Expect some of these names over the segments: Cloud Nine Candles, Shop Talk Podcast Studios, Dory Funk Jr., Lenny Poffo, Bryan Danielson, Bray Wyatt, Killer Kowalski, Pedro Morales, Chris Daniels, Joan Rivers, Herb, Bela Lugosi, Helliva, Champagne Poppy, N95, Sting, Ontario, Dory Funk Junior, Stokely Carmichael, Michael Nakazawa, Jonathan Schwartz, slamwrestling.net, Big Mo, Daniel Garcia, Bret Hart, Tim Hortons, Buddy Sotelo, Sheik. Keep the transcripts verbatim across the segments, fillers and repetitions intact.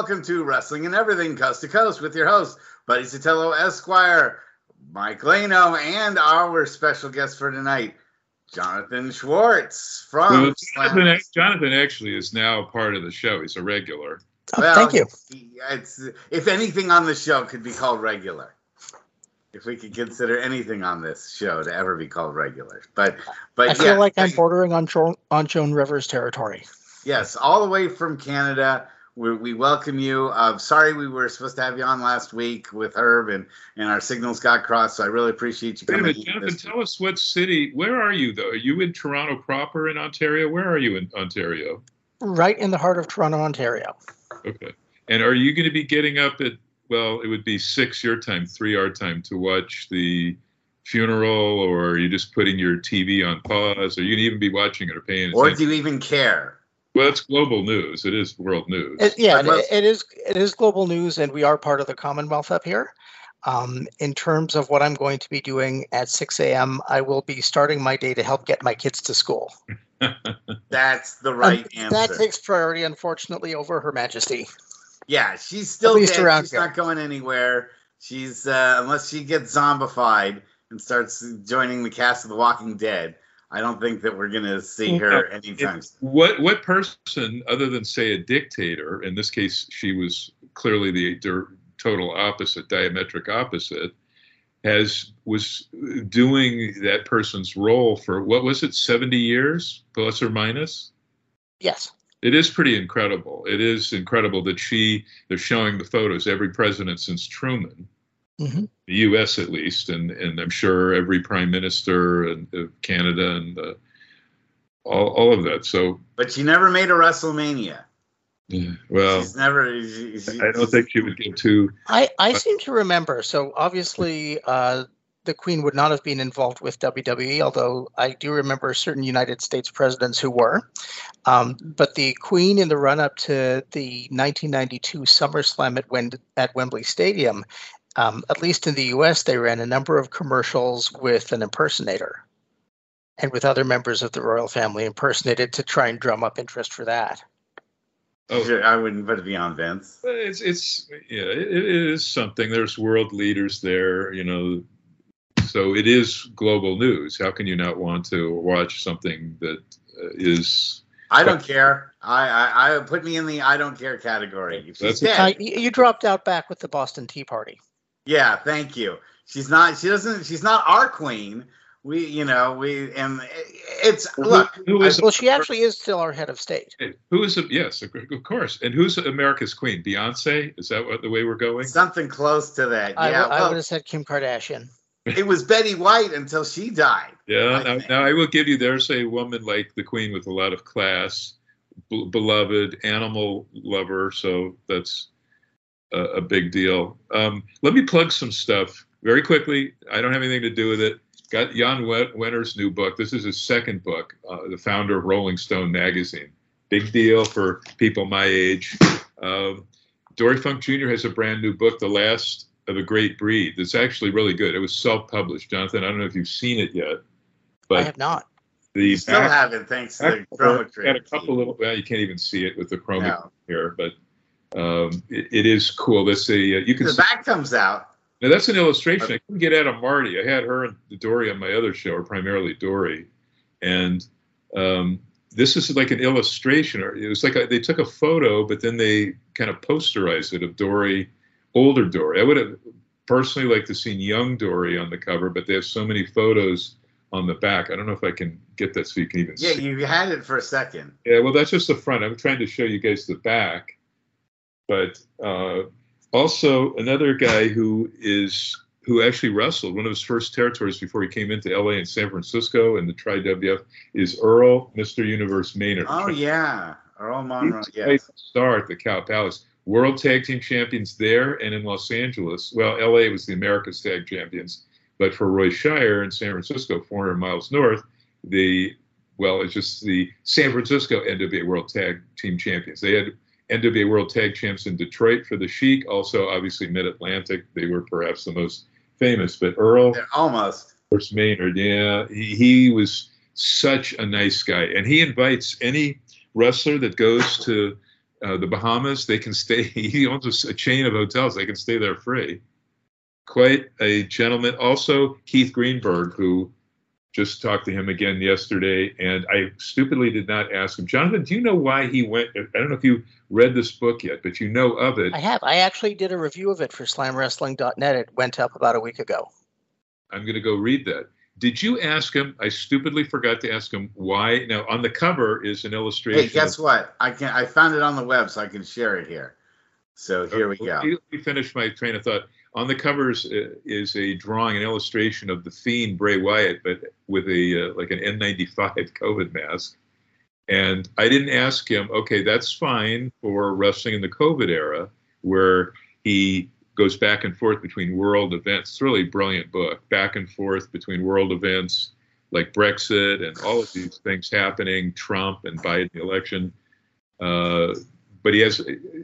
welcome to Wrestling and Everything Coast to Coast with your host, Buddy Sotelo Esquire, Mike Leno, and our special guest for tonight, Jonathan Schwartz from well, Jonathan, Jonathan actually is now part of the show. He's a regular. Oh, well, thank you. It's, if anything on the show could be called regular. If we could consider anything on this show to ever be called regular. But but I yeah. feel like I'm bordering on, Cho- on Joan Rivers territory. Yes, all the way from Canada. We, we welcome you. Uh, sorry we were supposed to have you on last week with Herb, and, and our signals got crossed, so I really appreciate you coming. Wait a minute, Jonathan, tell us what city. Where are you, though? Are you in Toronto proper in Ontario? Where are you in Ontario? Right in the heart of Toronto, Ontario. Okay. And are you going to be getting up at, well, it would be six your time, three our time, to watch the funeral, or are you just putting your T V on pause? Are you going to even be watching it or paying attention? Or do you even care? Well, it's global news. It is world news. It, yeah, it, it is. It is global news, and we are part of the Commonwealth up here. Um, in terms of what I'm going to be doing at six a.m., I will be starting my day to help get my kids to school. That's the right um, answer. That takes priority, unfortunately, over Her Majesty. Yeah, she's still dead. She's here. Not going anywhere. She's uh, unless she gets zombified and starts joining the cast of The Walking Dead. I don't think that we're going to see her anytime soon. What what person, other than, say, a dictator, in this case, she was clearly the dir- total opposite, diametric opposite, has was doing that person's role for, what was it, seventy years, plus or minus? Yes. It is pretty incredible. It is incredible that she, they're showing the photos, every president since Truman. Mm-hmm. The U S at least, and, and I'm sure every prime minister and of Canada and uh, all all of that. So, but she never made a WrestleMania. Yeah, well, she's never. She, she, I don't think she would get too. I I uh, seem to remember. So obviously, uh, the Queen would not have been involved with W W E, although I do remember certain United States presidents who were. Um, but the Queen, in the run-up to the nineteen ninety-two SummerSlam at Wend- at Wembley Stadium. Um, at least in the U S, they ran a number of commercials with an impersonator and with other members of the royal family impersonated to try and drum up interest for that. Oh, sure, I wouldn't put it beyond Vince. It's, it's, yeah, it, it is something. There's world leaders there, you know, so it is global news. How can you not want to watch something that uh, is... I don't care. I, I, I put me in the I don't care category. She's dead. I, you dropped out back with the Boston Tea Party. Yeah, thank you. She's not. She doesn't. She's not our queen. We, you know, we and it's look. Who, who is I, well, she actually is still our head of state. Who is? Yes, of course. And who's America's queen? Beyonce? Is that what the way we're going? Something close to that. I, yeah, I, well, I would have said Kim Kardashian. It was Betty White until she died. Yeah. Now, now I will give you. There's a woman like the queen with a lot of class, b- beloved animal lover. So that's. A big deal. Um, let me plug some stuff very quickly. I don't have anything to do with it. Got Jan Wenner's new book. This is his second book, uh, the founder of Rolling Stone magazine. Big deal for people my age. Um, Dory Funk Junior has a brand new book, The Last of a Great Breed. It's actually really good. It was self-published. Jonathan, I don't know if you've seen it yet. But I have not. The still back, haven't, thanks to the chroma tree. Got a couple little, well, you can't even see it with the chroma no. here, but Um, it, it is cool. That's a uh, you can. The back see, comes out. Now that's an illustration. Okay. I couldn't get out of Marty. I had her and Dory on my other show, or primarily Dory, and um, this is like an illustration. It was like a, they took a photo, but then they kind of posterized it of Dory, older Dory. I would have personally liked to seen young Dory on the cover, but they have so many photos on the back. I don't know if I can get that so you can even. Yeah, see. Yeah, you had it for a second. Yeah, well, that's just the front. I'm trying to show you guys the back. But uh, also another guy who is who actually wrestled one of his first territories before he came into L A and San Francisco and the Tri-W F is Earl, Mister Universe Maynard. Oh, yeah. Earl Monroe, yes. Star at the Cow Palace. World Tag Team Champions there and in Los Angeles. Well, L A was the America's Tag Champions. But for Roy Shire in San Francisco, four hundred miles north, the, well, it's just the San Francisco N W A World Tag Team Champions. They had N W A World Tag Champs in Detroit for the Sheik. Also, obviously, Mid-Atlantic. They were perhaps the most famous. But Earl, yeah, almost first Maynard, yeah, he, he was such a nice guy, and he invites any wrestler that goes to uh, the Bahamas. They can stay. He owns a chain of hotels. They can stay there free. Quite a gentleman. Also, Keith Greenberg, who just talked to him again yesterday, and I stupidly did not ask him. Jonathan, do you know why he went? I don't know if you read this book yet, but you know of it. I have. I actually did a review of it for slam wrestling dot net. It went up about a week ago. I'm going to go read that. Did you ask him? I stupidly forgot to ask him why. Now, on the cover is an illustration. Hey, guess of, what? I can. I found it on the web, so I can share it here. So here okay, we go. Let me finish my train of thought. On the covers uh, is a drawing, an illustration of the Fiend Bray Wyatt, but with a uh, like an N ninety-five COVID mask. And I didn't ask him, okay, that's fine for wrestling in the COVID era, where he goes back and forth between world events. It's a really brilliant book, back and forth between world events like Brexit and all of these things happening, Trump and Biden, the election. Uh, but he has,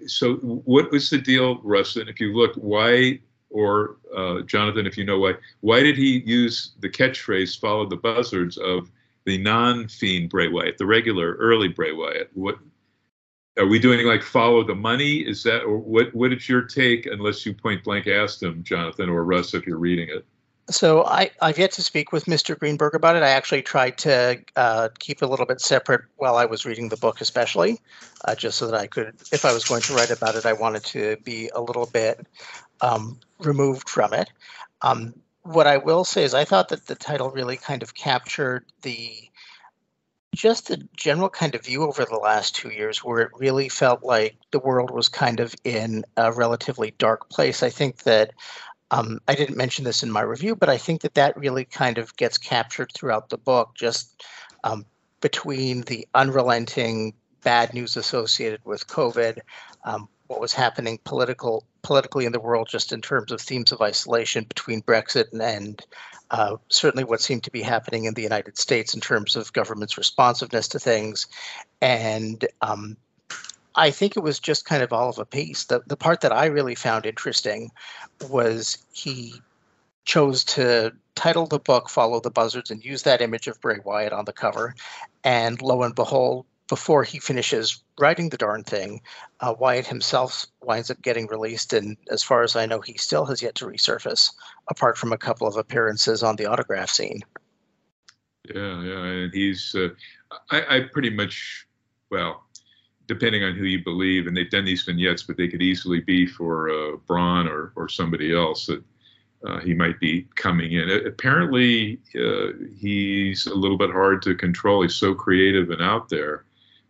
so what was the deal, Rustin? If you look, why, or uh, Jonathan, if you know why, why did he use the catchphrase, follow the buzzards, of the non-Fiend Bray Wyatt, the regular early Bray Wyatt? What, are we doing, like, follow the money? Is that, or what, what is your take, unless you point blank asked him, Jonathan, or Russ, if you're reading it? So I, I've yet to speak with Mister Greenberg about it. I actually tried to uh, keep it a little bit separate while I was reading the book, especially, uh, just so that I could, if I was going to write about it, I wanted to be a little bit um, removed from it. Um, what I will say is I thought that the title really kind of captured the, just the general kind of view over the last two years where it really felt like the world was kind of in a relatively dark place. I think that Um, I didn't mention this in my review, but I think that that really kind of gets captured throughout the book, just um, between the unrelenting bad news associated with COVID, um, what was happening political, politically in the world, just in terms of themes of isolation between Brexit and, and uh, certainly what seemed to be happening in the United States in terms of government's responsiveness to things. And um, I think it was just kind of all of a piece. The, the part that I really found interesting was he chose to title the book Follow the Buzzards and use that image of Bray Wyatt on the cover. And lo and behold, before he finishes writing the darn thing, uh, Wyatt himself winds up getting released. And as far as I know, he still has yet to resurface, apart from a couple of appearances on the autograph scene. Yeah, yeah. And he's, uh, I, I pretty much, well, depending on who you believe, and they've done these vignettes, but they could easily be for uh, Braun or, or somebody else that uh, he might be coming in. Apparently, uh, he's a little bit hard to control. He's so creative and out there,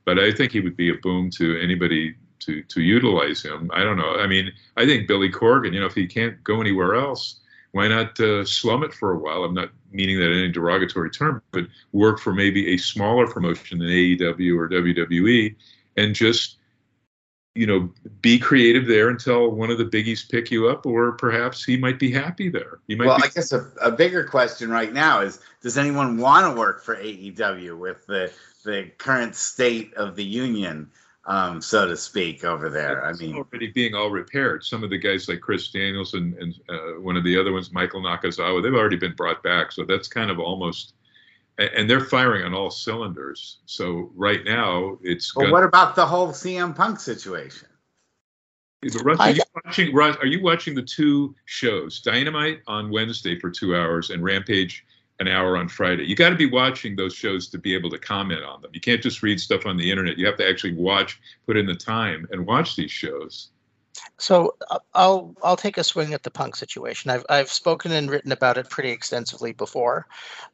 but I think he would be a boom to anybody to, to utilize him. I don't know. I mean, I think Billy Corgan, you know, if he can't go anywhere else, why not uh, slum it for a while? I'm not meaning that in any derogatory term, but work for maybe a smaller promotion than A E W or W W E, and just, you know, be creative there until one of the biggies pick you up, or perhaps he might be happy there. He might well, be- I guess a, a bigger question right now is, does anyone want to work for A E W with the the current state of the union, um, so to speak, over there? It's I mean, already being all repaired. Some of the guys like Chris Daniels and, and uh, one of the other ones, Michael Nakazawa, they've already been brought back. So that's kind of almost... And they're firing on all cylinders. So right now, it's... Well, what about the whole C M Punk situation? Russ, are, you watching, Russ, are you watching the two shows? Dynamite on Wednesday for two hours and Rampage an hour on Friday. You got to be watching those shows to be able to comment on them. You can't just read stuff on the internet. You have to actually watch, put in the time, and watch these shows. So I'll I'll take a swing at the Punk situation. I've, I've spoken and written about it pretty extensively before.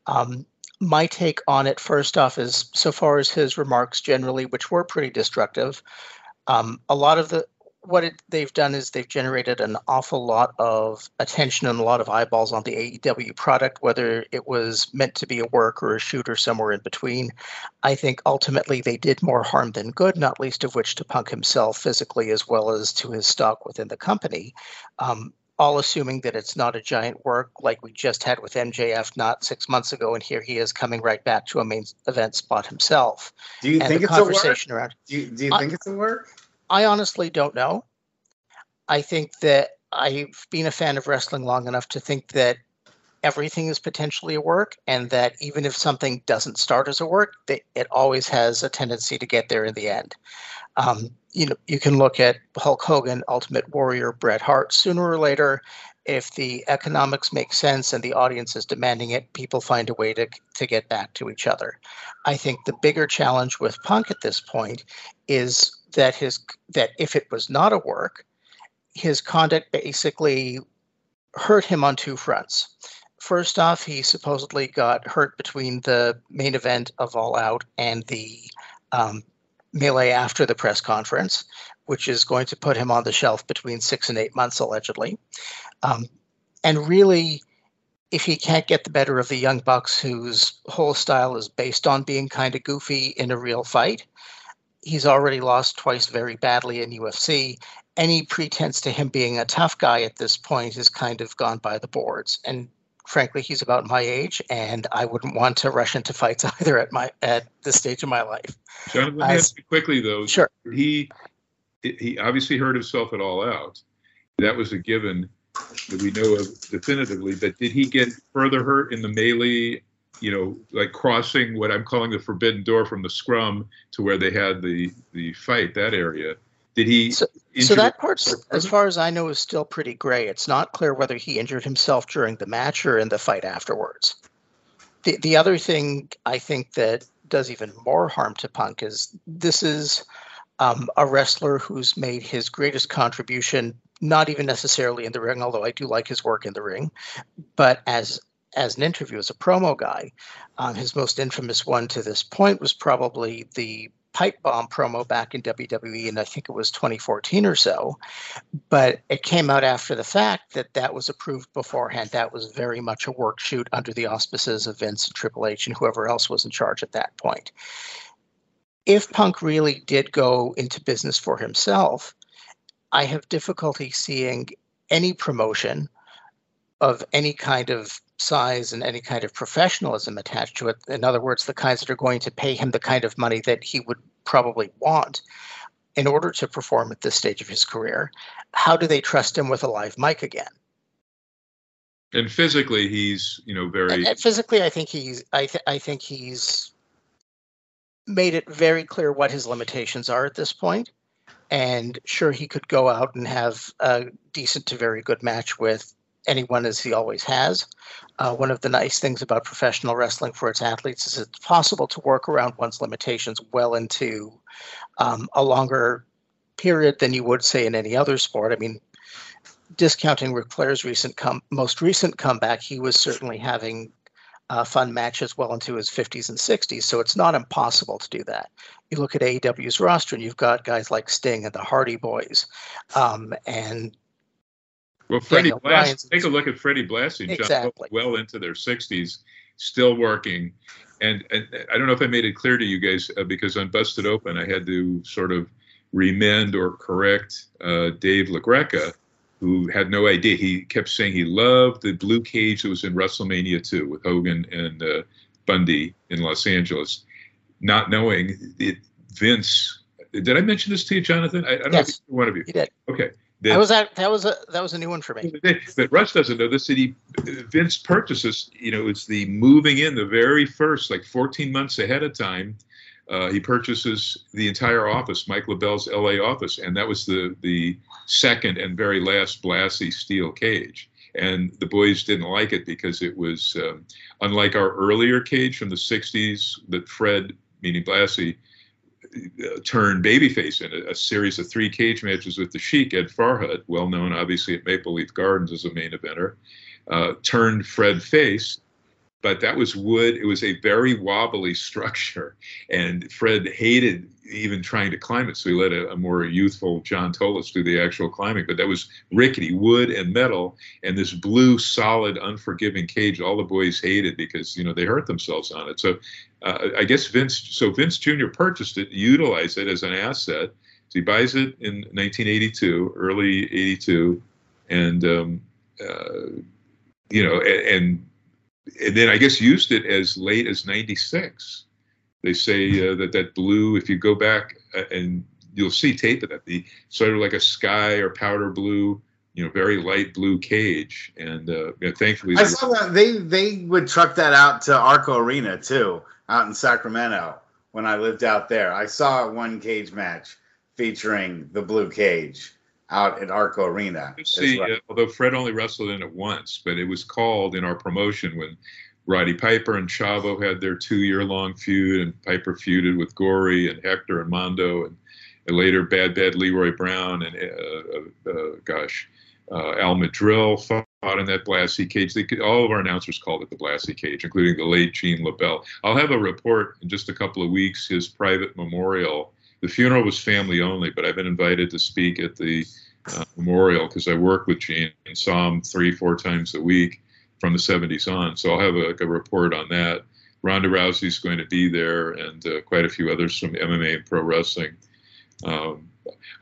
Um My take on it, first off, is so far as his remarks generally, which were pretty destructive, um, a lot of the what it, they've done is they've generated an awful lot of attention and a lot of eyeballs on the A E W product, whether it was meant to be a work or a shoot or somewhere in between. I think ultimately they did more harm than good, not least of which to Punk himself physically as well as to his stock within the company. Um, all assuming that it's not a giant work like we just had with M J F not six months ago, and here he is coming right back to a main event spot himself. Do you and think it's a work? Around, do you, do you I, think it's a work? I honestly don't know. I think that I've been a fan of wrestling long enough to think that everything is potentially a work, and that even if something doesn't start as a work, it always has a tendency to get there in the end. Um, you know, you can look at Hulk Hogan, Ultimate Warrior, Bret Hart. Sooner or later, if the economics make sense and the audience is demanding it, people find a way to to get back to each other. I think the bigger challenge with Punk at this point is that his that if it was not a work, his conduct basically hurt him on two fronts. First off, he supposedly got hurt between the main event of All Out and the um, melee after the press conference, which is going to put him on the shelf between six and eight months, allegedly. Um, and really, if he can't get the better of the Young Bucks, whose whole style is based on being kind of goofy in a real fight, he's already lost twice very badly in U F C. Any pretense to him being a tough guy at this point is kind of gone by the boards. And frankly, he's about my age, and I wouldn't want to rush into fights either at my at this stage of my life. Jonathan, let me uh, ask you quickly, though. Sure. He, he obviously hurt himself at All Out. That was a given that we know of definitively. But did he get further hurt in the melee, you know, like crossing what I'm calling the forbidden door from the scrum to where they had the, the fight, that area? Did he? So, so that part, as far as I know, is still pretty gray. It's not clear whether he injured himself during the match or in the fight afterwards. The the other thing I think that does even more harm to Punk is this is um, a wrestler who's made his greatest contribution, not even necessarily in the ring, although I do like his work in the ring, but as as an interview, as a promo guy. Um, his most infamous one to this point was probably the pipe bomb promo back in W W E, and I think it was twenty fourteen or so, but it came out after the fact that that was approved beforehand. That was very much a work shoot under the auspices of Vince and Triple H and whoever else was in charge at that point. If Punk really did go into business for himself, I have difficulty seeing any promotion of any kind of size and any kind of professionalism attached to it. In other words, the kinds that are going to pay him the kind of money that he would probably want in order to perform at this stage of his career. How do they trust him with a live mic again? And physically, he's, you know, very... And, and physically, I think he's, I, th- I think he's made it very clear what his limitations are at this point. And sure, he could go out and have a decent to very good match with anyone, as he always has. Uh, one of the nice things about professional wrestling for its athletes is it's possible to work around one's limitations well into um, a longer period than you would, say, in any other sport. I mean, discounting Ric Flair's recent com- most recent comeback, he was certainly having uh, fun matches well into his fifties and sixties, so it's not impossible to do that. You look at A E W's roster, and you've got guys like Sting and the Hardy Boys, um, and Well, Freddie Daniel Blass, Ryan's take a look at Freddie Blass and exactly. John well into their sixties, still working. And, and I don't know if I made it clear to you guys, uh, because on Busted Open, I had to sort of remend or correct uh, Dave LaGreca, who had no idea. He kept saying he loved the blue cage that was in WrestleMania two with Hogan and uh, Bundy in Los Angeles, not knowing it, Vince. Did I mention this to you, Jonathan? I, I don't yes. know if it's one of you. You did. Okay. That was a, that was a that was a new one for me. But Rush doesn't know this. That he, Vince purchases, you know, it's the moving in the very first, like fourteen months ahead of time. Uh, he purchases the entire office, Mike LaBelle's L A office, and that was the the second and very last Blassie steel cage. And the boys didn't like it because it was um, unlike our earlier cage from the sixties that Fred, meaning Blassie, turn babyface in a, a series of three cage matches with the Sheik, Ed Farhad, well known obviously at Maple Leaf Gardens as a main eventer, uh, turned Fred face, but that was wood. It was a very wobbly structure, and Fred hated even trying to climb it, so he let a, a more youthful John Tolos do the actual climbing, but that was rickety, wood and metal, and this blue, solid, unforgiving cage all the boys hated because, you know, they hurt themselves on it. So uh, I guess Vince, so Vince Junior purchased it, utilized it as an asset. So he buys it in nineteen eighty-two, early eighty-two, and, um, uh, you know, and, and then I guess used it as late as ninety-six. They say uh, that that blue, if you go back uh, and you'll see tape of that, the sort of like a sky or powder blue you know, very light blue cage, and uh, you know, thankfully I saw that they they would truck that out to Arco Arena too, out in Sacramento when I lived out there. I saw one cage match featuring the blue cage out at Arco Arena. See, well. uh, although Fred only wrestled in it once, but it was called in our promotion when Roddy Piper and Chavo had their two-year-long feud, and Piper feuded with Gory and Hector and Mondo, and, and later Bad Bad Leroy Brown and uh, uh, gosh, uh, Al Madrill fought in that Blassie cage. They could, all of our announcers called it the Blassie cage, including the late Gene LaBelle. I'll have a report in just a couple of weeks, his private memorial. The funeral was family only, but I've been invited to speak at the uh, memorial because I work with Gene and saw him three, four times a week from the seventies on. So I'll have a, a report on that. Ronda Rousey's going to be there, and uh, quite a few others from M M A and pro wrestling. Um,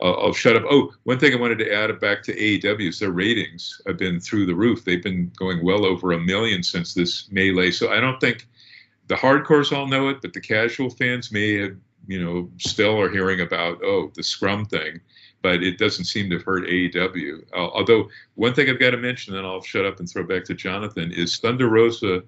I'll, I'll shut up. Oh, one thing I wanted to add back to A E W is their ratings have been through the roof. They've been going well over a million since this melee. So I don't think the hardcores all know it, but the casual fans may have, you know, still are hearing about, oh, the scrum thing, but it doesn't seem to have hurt A E W. Uh, although one thing I've got to mention, and I'll shut up and throw back to Jonathan, is Thunder Rosa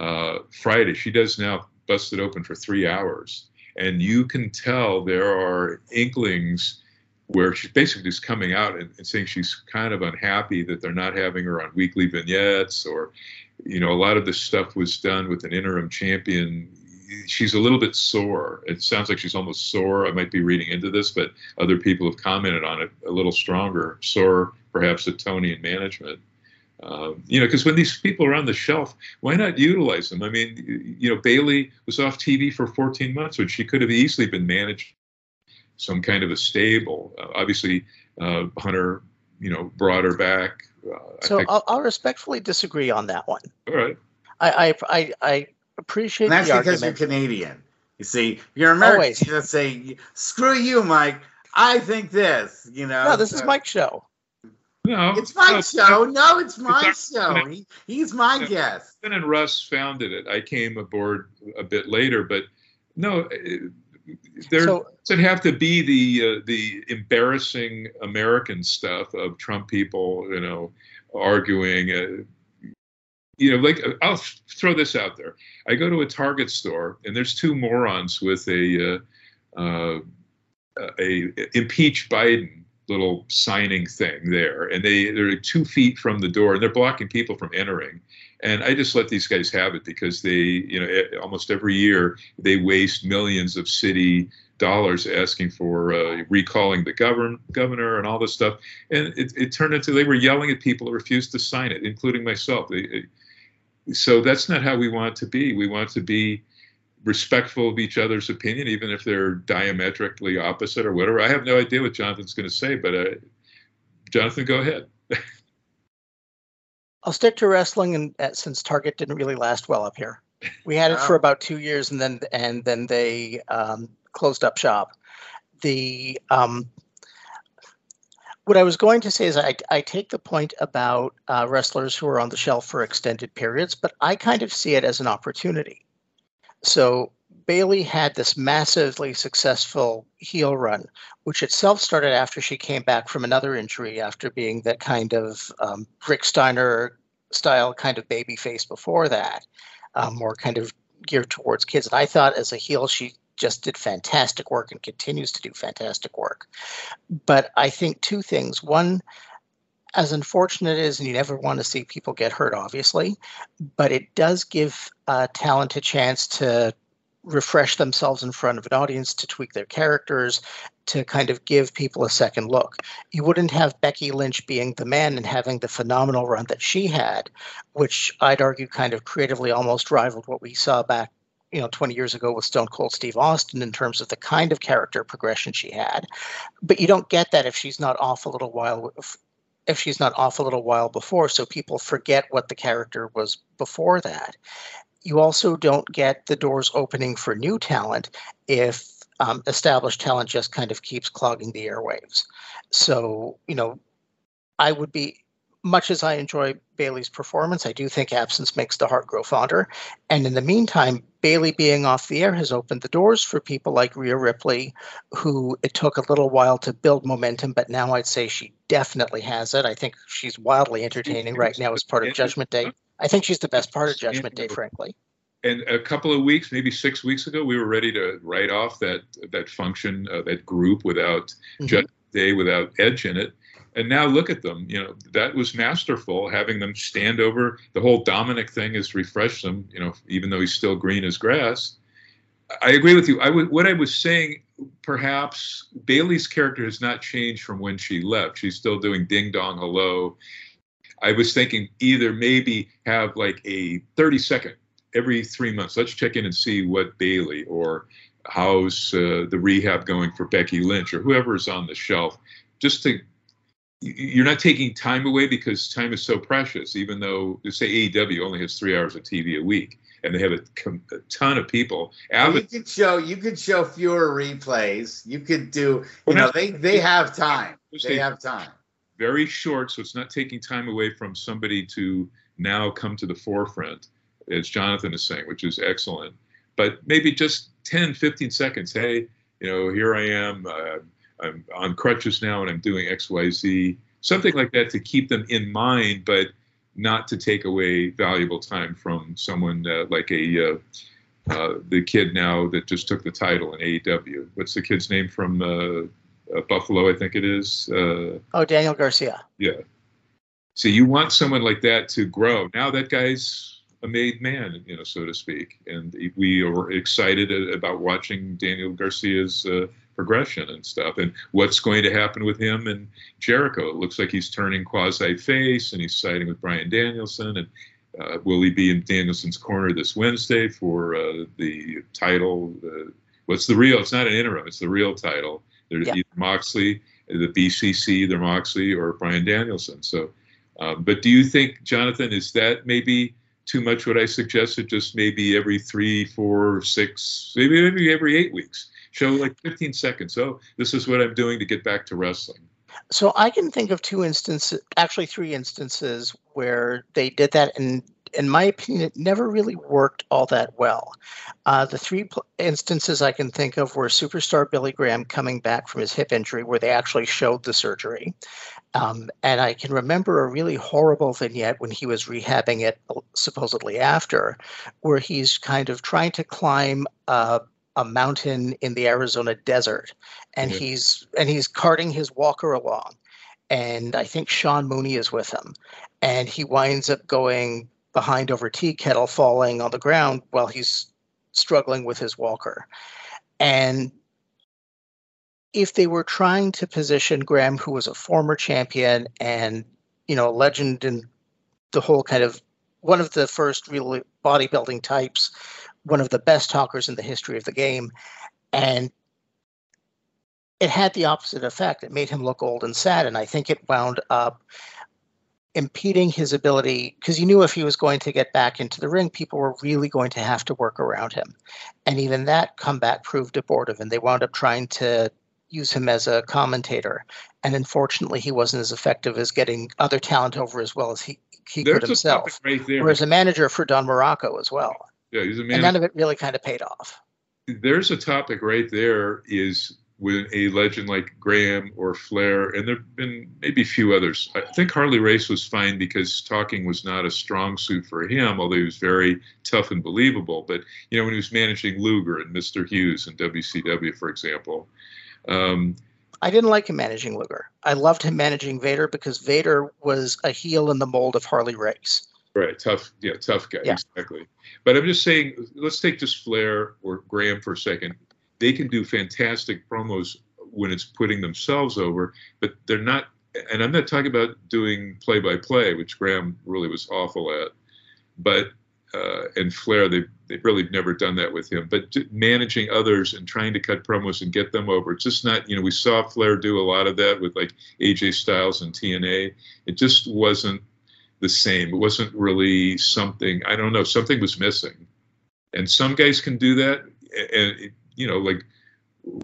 uh, Friday. She does now Busted Open for three hours. And you can tell there are inklings where she's basically just coming out and, and saying she's kind of unhappy that they're not having her on weekly vignettes, or, you know, a lot of this stuff was done with an interim champion. She's a little bit sore. It sounds like she's almost sore. I might be reading into this, but other people have commented on it a little stronger. Sore, perhaps, at Tony and management. Uh, you know, because when these people are on the shelf, why not utilize them? I mean, you know, Bayley was off T V for fourteen months, which she could have easily been managed some kind of a stable. Uh, obviously, uh, Hunter, you know, brought her back. Uh, so I think I'll, I'll respectfully disagree on that one. All right. I, I, I, I appreciate and that's the because argument. You're Canadian. You see, you're American. Always. You just say, "Screw you, Mike. I think this." You know. No, this so. is Mike's show. No, it's my no, show. No, it's my it's show. He, he's my and, guest. And Russ founded it. I came aboard a bit later, but no, there so, doesn't have to be the uh, the embarrassing American stuff of Trump people, you know, arguing. Uh, you know, like I'll throw this out there. I go to a Target store and there's two morons with a uh, uh, a impeach Biden little signing thing there, and they they're two feet from the door, and they're blocking people from entering. And I just let these guys have it because they, you know, almost every year they waste millions of city dollars asking for uh, recalling the govern governor and all this stuff. And it, it turned into they were yelling at people that refused to sign it, including myself. They, it, so that's not how we want to be. We want to be respectful of each other's opinion, even if they're diametrically opposite or whatever. I have no idea what Jonathan's going to say, but uh, Jonathan, go ahead. I'll stick to wrestling, and uh, since Target didn't really last well up here, we had it for about two years, and then and then they um, closed up shop. The um, what I was going to say is I I take the point about uh, wrestlers who are on the shelf for extended periods, but I kind of see it as an opportunity. So Bayley had this massively successful heel run, which itself started after she came back from another injury after being that kind of um, Rick Steiner style kind of baby face before that, um, more kind of geared towards kids. And I thought as a heel, she just did fantastic work and continues to do fantastic work. But I think two things. One, as unfortunate as, and you never want to see people get hurt, obviously, but it does give uh, talent a chance to refresh themselves in front of an audience, to tweak their characters, to kind of give people a second look. You wouldn't have Becky Lynch being the man and having the phenomenal run that she had, which I'd argue kind of creatively almost rivaled what we saw back, you know, twenty years ago with Stone Cold Steve Austin in terms of the kind of character progression she had. But you don't get that if she's not off a little while if, if she's not off a little while before, so people forget what the character was before that. You also don't get the doors opening for new talent if um, established talent just kind of keeps clogging the airwaves. So, you know, I would be much as I enjoy Bayley's performance, I do think absence makes the heart grow fonder. And in the meantime, Bayley being off the air has opened the doors for people like Rhea Ripley, who it took a little while to build momentum, but now I'd say she definitely has it. I think she's wildly entertaining right now as part of Judgment Day. I think she's the best part of Judgment Day, frankly. And a couple of weeks, maybe six weeks ago, we were ready to write off that that function, uh, that group without mm-hmm. Judgment Day, without Edge in it. And now look at them. You know, that was masterful, having them stand over. The whole Dominic thing has refreshed them, you know, even though he's still green as grass. I agree with you. I w- what I was saying, perhaps Bayley's character has not changed from when she left. She's still doing ding dong hello. I was thinking either maybe have like a thirty second every three months. Let's check in and see what Bayley, or how's uh, the rehab going for Becky Lynch, or whoever's on the shelf, just to. You're not taking time away because time is so precious, even though, say, A E W only has three hours of T V a week, and they have a, a ton of people. Well, you could show you could show fewer replays. You could do, you know, they, they have time. They have time. Very short, so it's not taking time away from somebody to now come to the forefront, as Jonathan is saying, which is excellent. But maybe just ten, fifteen seconds. Hey, you know, here I am. Uh, I'm on crutches now and I'm doing X, Y, Z, something like that to keep them in mind, but not to take away valuable time from someone uh, like a uh, uh, the kid now that just took the title in A E W. What's the kid's name from uh, uh, Buffalo, I think it is? Uh, oh, Daniel Garcia. Yeah. So you want someone like that to grow. Now that guy's a made man, you know, so to speak. And we are excited about watching Daniel Garcia's uh, progression and stuff, and what's going to happen with him and Jericho. It looks like he's turning quasi-face, and he's siding with Bryan Danielson, and uh, will he be in Danielson's corner this Wednesday for uh, the title? Uh, what's the real? It's not an interim. It's the real title. There's yeah. either Moxley, the B C C, either Moxley or Bryan Danielson. So, um, but do you think, Jonathan, is that maybe too much what I suggested, just maybe every three, four, six, maybe, maybe every eight weeks? Show like fifteen seconds. Oh, this is what I'm doing to get back to wrestling. So I can think of two instances, actually three instances, where they did that. And in my opinion, it never really worked all that well. Uh, the three pl- instances I can think of were Superstar Billy Graham coming back from his hip injury, where they actually showed the surgery. Um, and I can remember a really horrible vignette when he was rehabbing it supposedly after, where he's kind of trying to climb uh a mountain in the Arizona desert, and yeah. he's and he's carting his walker along, and I think Sean Mooney is with him, and he winds up going behind over tea kettle, falling on the ground while he's struggling with his walker. And if they were trying to position Graham, who was a former champion and, you know, a legend in the whole kind of one of the first real bodybuilding types, one of the best talkers in the history of the game, and it had the opposite effect. It made him look old and sad, and I think it wound up impeding his ability, because you knew if he was going to get back into the ring, people were really going to have to work around him. And even that comeback proved abortive, and they wound up trying to use him as a commentator. And unfortunately, he wasn't as effective as getting other talent over as well as he, he could himself, right there. Or as a manager for Don Morocco as well. Yeah, he's a man. And none of it really kind of paid off. There's a topic right there is with a legend like Graham or Flair, and there have been maybe a few others. I think Harley Race was fine because talking was not a strong suit for him, although he was very tough and believable. But, you know, when he was managing Luger and Mister Hughes and W C W, for example. Um, I didn't like him managing Luger. I loved him managing Vader because Vader was a heel in the mold of Harley Race. Right, tough, yeah, tough guy, yeah. Exactly. But I'm just saying, let's take just Flair or Graham for a second. They can do fantastic promos when it's putting themselves over, but they're not, and I'm not talking about doing play-by-play, which Graham really was awful at, but, uh, and Flair, they they've really never done that with him, but managing others and trying to cut promos and get them over. It's just not, you know, we saw Flair do a lot of that with like A J Styles and T N A. It just wasn't the same. It wasn't really something, I don't know, something was missing. And some guys can do that. And, you know, like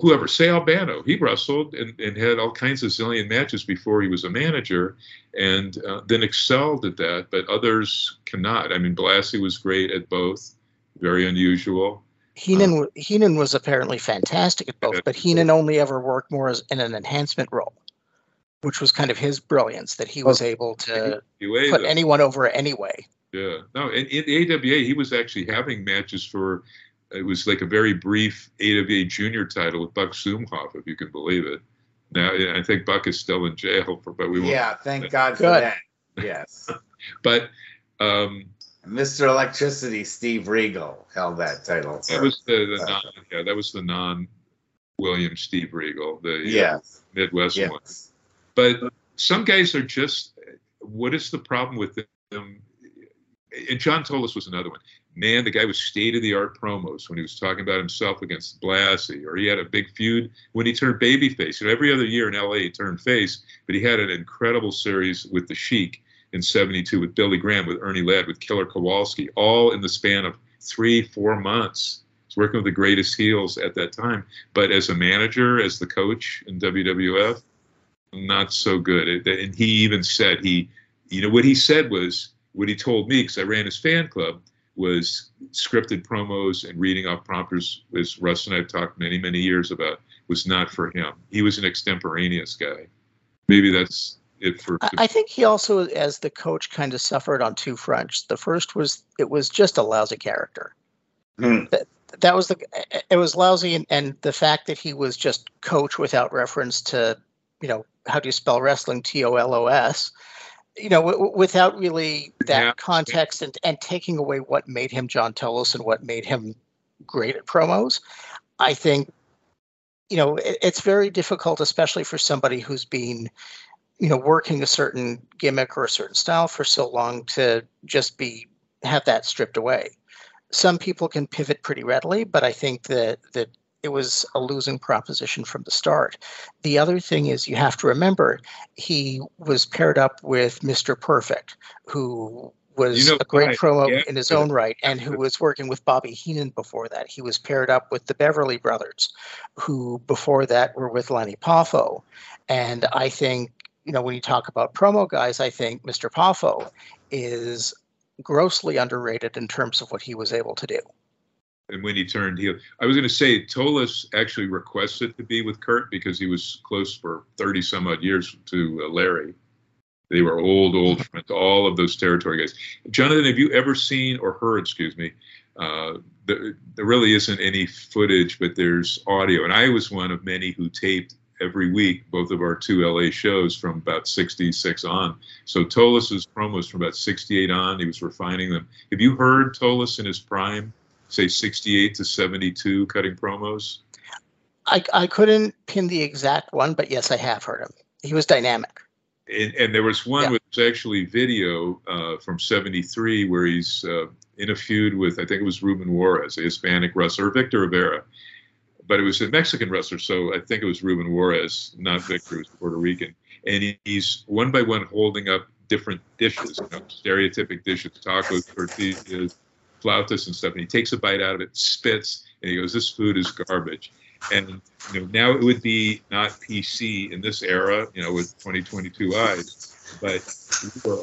whoever, say Albano, he wrestled and, and had all kinds of zillion matches before he was a manager, and uh, then excelled at that, but others cannot. I mean, Blassie was great at both, very unusual. Heenan, um, Heenan was apparently fantastic at both, but Heenan only ever worked more as in an enhancement role, which was kind of his brilliance, that he was able to A W A, put though. anyone over anyway. Yeah. No, in, in A W A, he was actually having matches for, it was like a very brief A W A junior title with Buck Sumhoff, if you can believe it. Now, I think Buck is still in jail, for, but we won't. Yeah, thank God for that. Yes. But um, Mister Electricity, Steve Regal, held that title. That was the, the non, yeah, that was the non-William Steve Regal, the yes. uh, Midwest yes. one. But some guys are just, what is the problem with them? And John Tolos was another one. Man, the guy was state-of-the-art promos when he was talking about himself against Blassie, or he had a big feud when he turned babyface. You know, every other year in L A he turned face, but he had an incredible series with the Sheik in seventy-two, with Billy Graham, with Ernie Ladd, with Killer Kowalski, all in the span of three, four months. He's working with the greatest heels at that time. But as a manager, as the coach in W W F, not so good. And he even said he, you know, what he said was, what he told me, because I ran his fan club, was scripted promos and reading off prompters, as Russ and I have talked many, many years about, was not for him. He was an extemporaneous guy. Maybe that's it for... I think he also, as the coach, kind of suffered on two fronts. The first was, it was just a lousy character. Mm. That, that was the... It was lousy, and, and the fact that he was just coach without reference to, you know, how do you spell wrestling, T O L O S, you know, w- without really that yeah. context and, and taking away what made him John Tolos and what made him great at promos. I think, you know, it, it's very difficult, especially for somebody who's been, you know, working a certain gimmick or a certain style for so long, to just be, have that stripped away. Some people can pivot pretty readily, but I think that, that it was a losing proposition from the start. The other thing is, you have to remember, he was paired up with Mister Perfect, who was, you know, a great I, promo yeah, in his yeah. own right, and who was working with Bobby Heenan before that. He was paired up with the Beverly Brothers, who before that were with Lenny Poffo. And I think, you know, when you talk about promo guys, I think Mister Poffo is grossly underrated in terms of what he was able to do. And when he turned heel, I was going to say, Tolos actually requested to be with Kurt because he was close for thirty some odd years to uh, Larry. They were old, old friends, all of those territory guys. Jonathan, have you ever seen or heard, excuse me, uh, the, there really isn't any footage, but there's audio. And I was one of many who taped every week both of our two L A shows from about sixty-six on. So Tolos's promos from about sixty-eight on, he was refining them. Have you heard Tolos in his prime? Say sixty-eight to seventy-two cutting promos? I, I couldn't pin the exact one, but yes, I have heard him. He was dynamic. And, and there was one yeah. which was actually video uh, from seventy-three where he's uh, in a feud with, I think it was Ruben Juarez, a Hispanic wrestler, Victor Rivera. But it was a Mexican wrestler, so I think it was Ruben Juarez, not Victor, it was Puerto Rican. And he, he's one by one holding up different dishes, you know, stereotypic dishes, tacos, tortillas, flautas and stuff, and he takes a bite out of it, spits, and he goes, this food is garbage. And you know, now it would be not P C in this era, you know, with twenty twenty-two eyes, but we were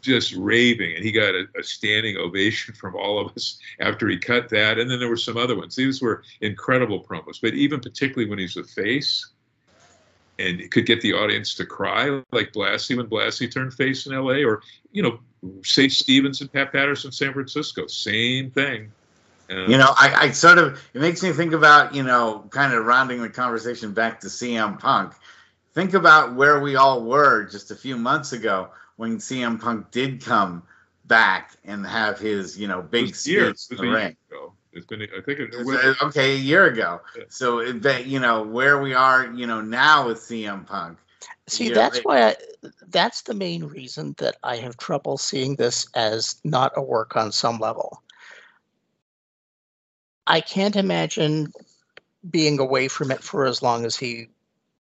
just raving, and he got a, a standing ovation from all of us after he cut that. And then there were some other ones. These were incredible promos, but even particularly when he's the face and it could get the audience to cry, like Blassie when Blassie turned face in L A, or, you know, say Stevens and Pat Patterson, San Francisco, same thing. Uh, you know, I, I sort of, it makes me think about, you know, kind of rounding the conversation back to C M Punk. Think about where we all were just a few months ago when C M Punk did come back and have his, you know, big speech in the ring. It's been, I think, it was, okay, a year ago. Yeah. So that, you know, where we are, you know, now with C M Punk. See, that's later. why I, that's the main reason that I have trouble seeing this as not a work on some level. I can't imagine being away from it for as long as he,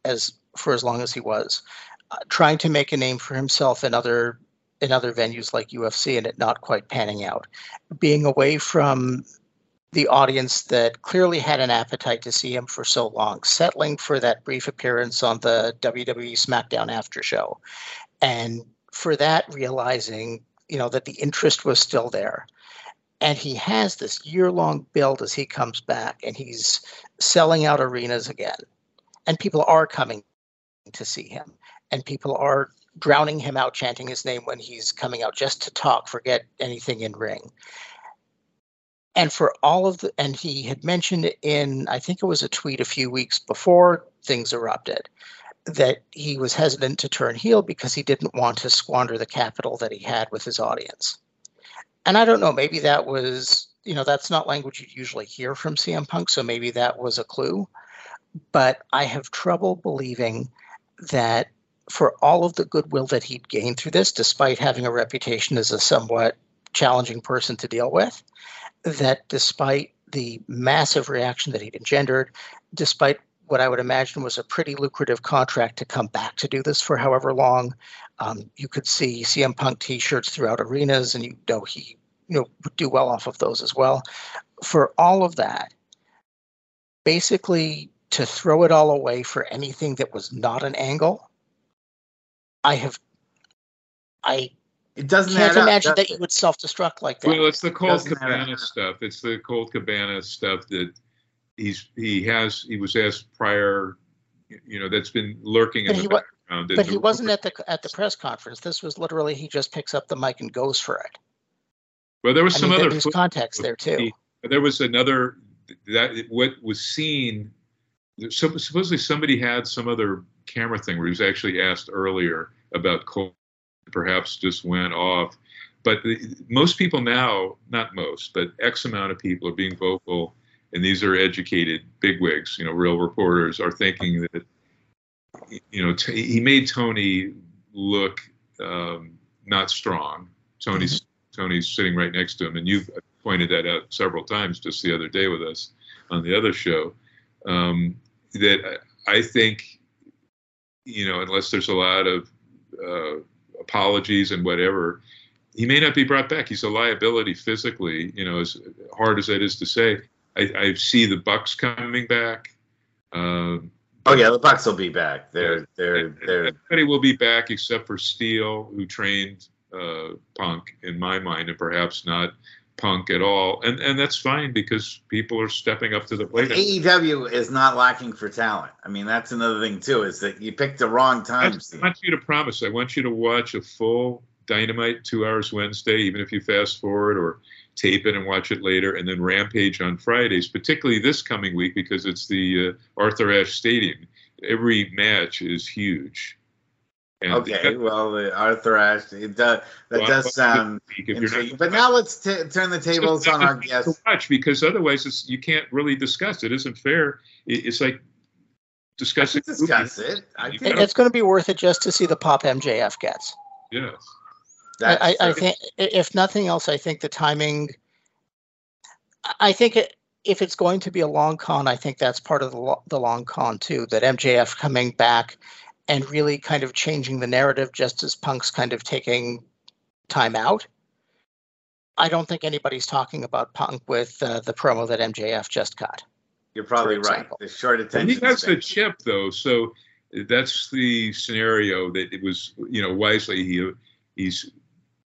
as for as long as he was, uh, trying to make a name for himself in other in other venues like U F C, and it not quite panning out. Being away from the audience that clearly had an appetite to see him for so long, settling for that brief appearance on the W W E SmackDown after show. And for that, realizing, you know, that the interest was still there. And he has this year-long build as he comes back, and he's selling out arenas again. And people are coming to see him, and people are drowning him out, chanting his name when he's coming out just to talk, forget anything in ring. And for all of the, and he had mentioned in, I think it was a tweet a few weeks before things erupted, that he was hesitant to turn heel because he didn't want to squander the capital that he had with his audience. And I don't know, maybe that was, you know, that's not language you'd usually hear from C M Punk, so maybe that was a clue. But I have trouble believing that for all of the goodwill that he'd gained through this, despite having a reputation as a somewhat challenging person to deal with, that despite the massive reaction that he'd engendered, despite what I would imagine was a pretty lucrative contract to come back to do this for however long, um, you could see C M Punk t-shirts throughout arenas, and you know he you know would do well off of those as well. For all of that, basically to throw it all away for anything that was not an angle, I have, I it doesn't can't add imagine up, does that it? you would self-destruct like that. Well, it's the Colt it Cabana stuff. It's the Colt Cabana stuff that he's he has he was asked prior, you know, that's been lurking but in the wa- background. But he wasn't at the at the press conference. This was literally he just picks up the mic and goes for it. Well, there was I some mean, other there was context there too. He, there was another that what was seen. So, supposedly somebody had some other camera thing where he was actually asked earlier about Colt, perhaps just went off. But the, most people now, not most, but X amount of people are being vocal, and these are educated bigwigs, you know, real reporters, are thinking that, you know, t- he made Tony look um, not strong. Tony's mm-hmm. Tony's sitting right next to him, and you've pointed that out several times just the other day with us on the other show. Um, that I think, you know, unless there's a lot of uh, apologies and whatever, he may not be brought back. He's a liability physically, you know, as hard as that is to say. I, I see the Bucks coming back. Um, oh, yeah, the Bucks will be back. They're, they're, they're. Everybody will be back except for Steele, who trained uh, Punk, in my mind, and perhaps not Punk at all, and and that's fine because people are stepping up to the plate. A E W is not lacking for talent. I mean, that's another thing too, is that you picked the wrong time. I just want you to promise. I want you to watch a full Dynamite two hours Wednesday, even if you fast forward or tape it and watch it later, and then Rampage on Fridays, particularly this coming week because it's the uh, Arthur Ashe Stadium. Every match is huge. And okay, well, the Arthur Ashe, it does, that well, does sound intriguing. But now let's t- turn the tables on our guests. To watch, because otherwise it's, you can't really discuss it. It isn't fair. It, it's like discussing. Discuss it. I think it's going to be worth it just to see the pop M J F gets. Yes. I, I, I think, if nothing else, I think the timing, I think it, if it's going to be a long con, I think that's part of the, the long con too, that M J F coming back and really kind of changing the narrative just as Punk's kind of taking time out. I don't think anybody's talking about Punk with uh, the promo that M J F just cut. You're probably right. The short attention. And he has the chip, though. So that's the scenario that it was, you know, wisely he he's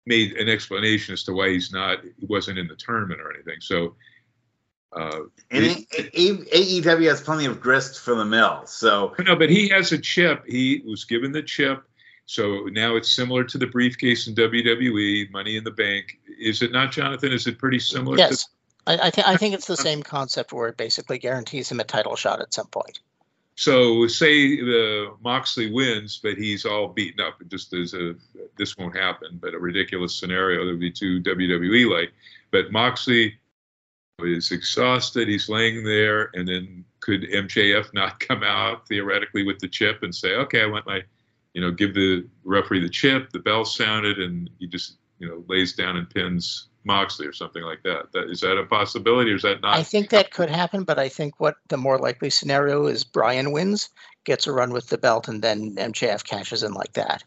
made an explanation as to why he's not, he wasn't in the tournament or anything. So. Uh, and it, A E W has plenty of grist for the mill. So no, but he has a chip. He was given the chip, so now it's similar to the briefcase in W W E, Money in the Bank. Is it not, Jonathan? Is it pretty similar? Yes, to- I, I think I think it's the same concept where it basically guarantees him a title shot at some point. So say the Moxley wins, but he's all beaten up. It just is a this won't happen, but a ridiculous scenario that would be too W W E like. But Moxley is exhausted, he's laying there, and then could M J F not come out theoretically with the chip and say, okay, I want my, you know, give the referee the chip, the bell sounded, and he just, you know, lays down and pins Moxley or something like that. That is that a possibility or is that not? I think that could happen, but I think what the more likely scenario is Bryan wins, gets a run with the belt, and then M J F cashes in like that.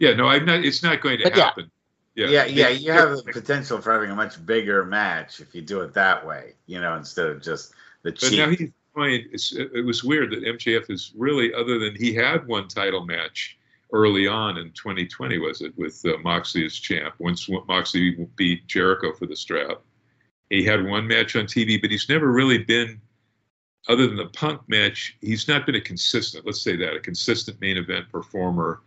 Yeah, no, I'm not, it's not going to but happen. Yeah. Yeah, yeah, yeah you have the potential for having a much bigger match if you do it that way, you know, instead of just the cheap. But now he's playing, it's, it was weird that M J F is really, other than he had one title match early on in twenty twenty, was it, with uh, Moxley as champ, once Moxley beat Jericho for the strap. He had one match on T V, but he's never really been, other than the Punk match, he's not been a consistent, let's say that, a consistent main event performer.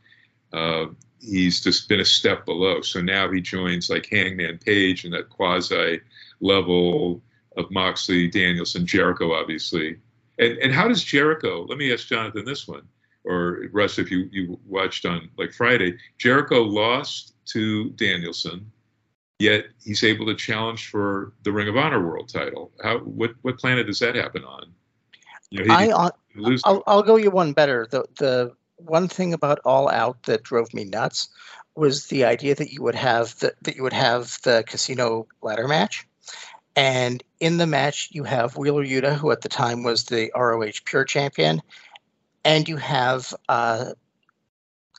Uh, he's just been a step below. So now he joins like Hangman Page and that quasi level of Moxley, Danielson, Jericho, obviously. And and how does Jericho, let me ask Jonathan this one, or Russ, if you, you watched on like Friday, Jericho lost to Danielson, yet he's able to challenge for the Ring of Honor World title. How, what, what planet does that happen on? You know, I, I'll, I'll, I'll go you one better. The, the, One thing about All Out that drove me nuts was the idea that you would have the, that you would have the casino ladder match, and in the match you have Wheeler Yuta, who at the time was the R O H Pure Champion, and you have uh,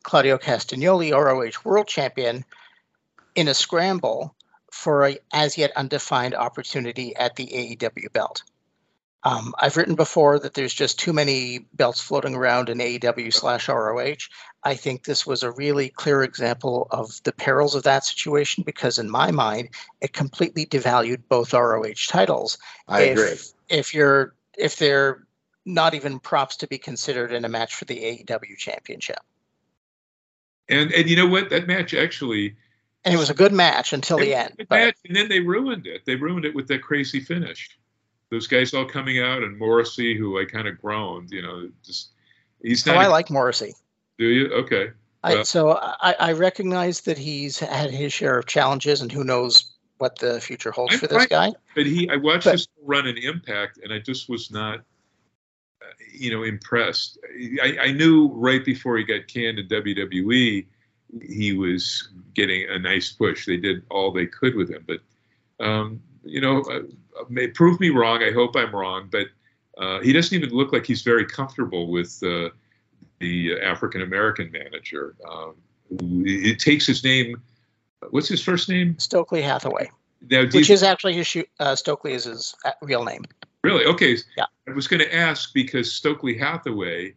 Claudio Castagnoli, R O H World Champion, in a scramble for a as yet undefined opportunity at the A E W belt. Um, I've written before that there's just too many belts floating around in A E W slash R O H. I think this was a really clear example of the perils of that situation because, in my mind, it completely devalued both R O H titles. I if, agree. If you're if they're not even props to be considered in a match for the A E W championship. And and you know what? That match actually. And it was a good match until the end. But, match, and then they ruined it. They ruined it with that crazy finish. Those guys all coming out, and Morrissey, who I kind of groaned, you know, just he's not. Oh, I like Morrissey. Do you? Okay. I, well. So I, I recognize that he's had his share of challenges, and who knows what the future holds I'm for this right. guy. But he, I watched but, this run in Impact, and I just was not, you know, impressed. I, I knew right before he got canned in W W E, he was getting a nice push. They did all they could with him, but. Um, You know, uh, may prove me wrong. I hope I'm wrong, but uh, he doesn't even look like he's very comfortable with uh, the African American manager. Um, it takes his name. What's his first name? Stokely Hathaway. Now, which you, is actually his uh, Stokely is his real name. Really? Okay. Yeah. I was going to ask because Stokely Hathaway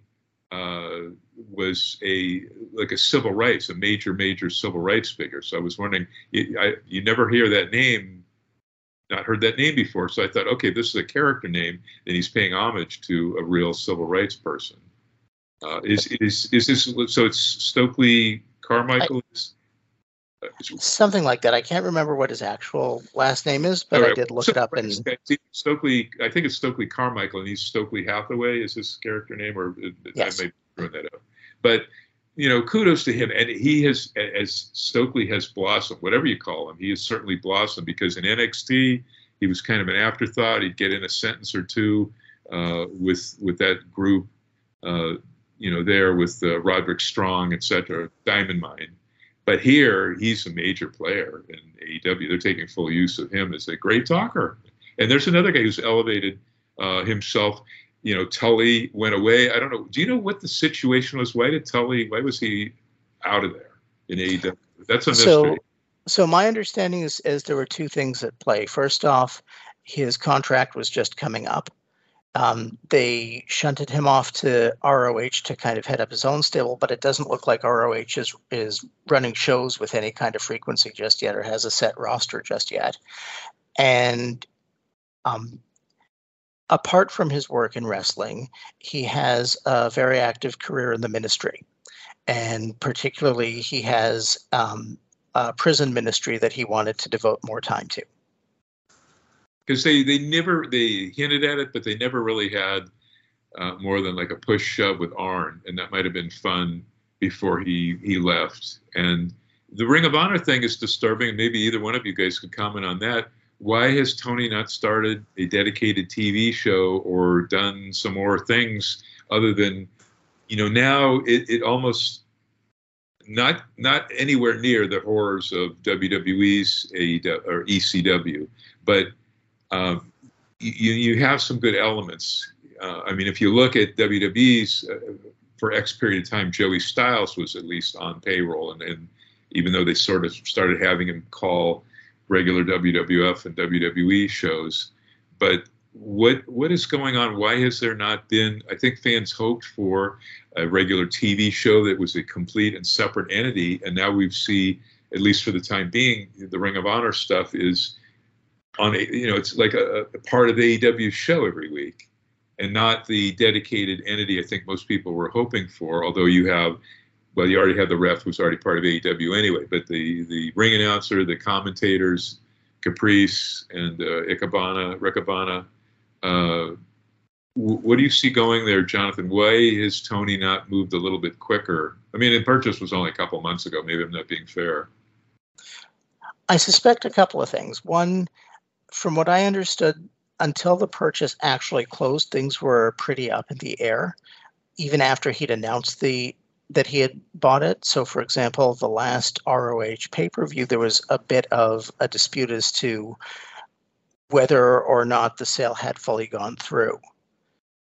uh, was a like a civil rights, a major, major civil rights figure. So I was wondering, you, I, you never hear that name. Not heard that name before, so I thought, okay, this is a character name, and he's paying homage to a real civil rights person. Uh, is is is this? So it's Stokely Carmichael, I, something like that. I can't remember what his actual last name is, but right. I did look so, it up. And Stokely, I think it's Stokely Carmichael, and he's Stokely Hathaway is his character name, or yes. I may ruin that up. But you know, kudos to him, and he has, as Stokely has blossomed, whatever you call him, he has certainly blossomed because in N X T, he was kind of an afterthought. He'd get in a sentence or two uh, with with that group, uh, you know, there with uh, Roderick Strong, et cetera, Diamond Mine. But here, he's a major player in A E W. They're taking full use of him as a great talker. And there's another guy who's elevated uh, himself. You know, Tully went away. I don't know. Do you know what the situation was? Why did Tully, why was he out of there in A E W? That's a mystery. So, so my understanding is, is there were two things at play. First off, his contract was just coming up. Um, they shunted him off to R O H to kind of head up his own stable, but it doesn't look like R O H is, is running shows with any kind of frequency just yet or has a set roster just yet. And um apart from his work in wrestling, he has a very active career in the ministry, and particularly he has um, a prison ministry that he wanted to devote more time to. Because they, they never, they hinted at it, but they never really had uh, more than like a push shove with Arn, and that might have been fun before he, he left. And the Ring of Honor thing is disturbing. Maybe either one of you guys could comment on that. Why has Tony not started a dedicated T V show or done some more things other than, you know, now it, it almost not not anywhere near the horrors of W W E's A E W, or E C W, but um, you you have some good elements. Uh, I mean, if you look at W W E's uh, for X period of time, Joey Styles was at least on payroll and and. even though they sort of started having him call regular W W F and W W E shows. But what what is going on? Why has there not been, I think fans hoped for a regular T V show that was a complete and separate entity, and now we've seen, at least for the time being, the Ring of Honor stuff is on a, you know, it's like a, a part of the A E W show every week, and not the dedicated entity I think most people were hoping for, although you have, well, you already have the ref who's already part of A E W anyway, but the, the ring announcer, the commentators, Caprice and uh, Ikebana, Rekabana. Uh, w- what do you see going there, Jonathan? Why has Tony not moved a little bit quicker? I mean, the purchase was only a couple months ago. Maybe I'm not being fair. I suspect a couple of things. One, from what I understood, until the purchase actually closed, things were pretty up in the air, even after he'd announced the that he had bought it. So, for example, the last R O H pay-per-view, there was a bit of a dispute as to whether or not the sale had fully gone through.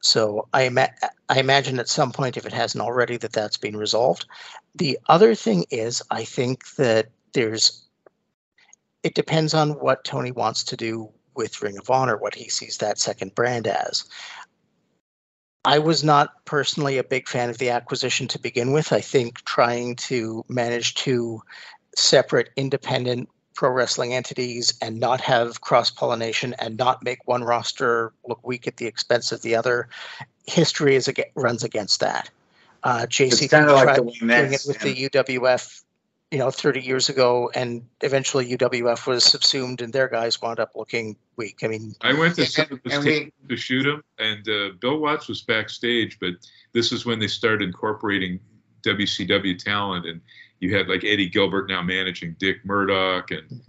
So I, ima- I imagine at some point, if it hasn't already, that that's been resolved. The other thing is, I think that there's it depends on what Tony wants to do with Ring of Honor, what he sees that second brand as. I was not personally a big fan of the acquisition to begin with. I think trying to manage two separate independent pro wrestling entities and not have cross-pollination and not make one roster look weak at the expense of the other, history is ag- runs against that. Uh, J C kind of like the doing next, it with yeah. the U W F, you know, thirty years ago, and eventually U W F was subsumed, and their guys wound up looking weak. I mean, I went to see them to shoot him, and uh, Bill Watts was backstage, but this is when they started incorporating W C W talent, and you had like Eddie Gilbert now managing Dick Murdoch, and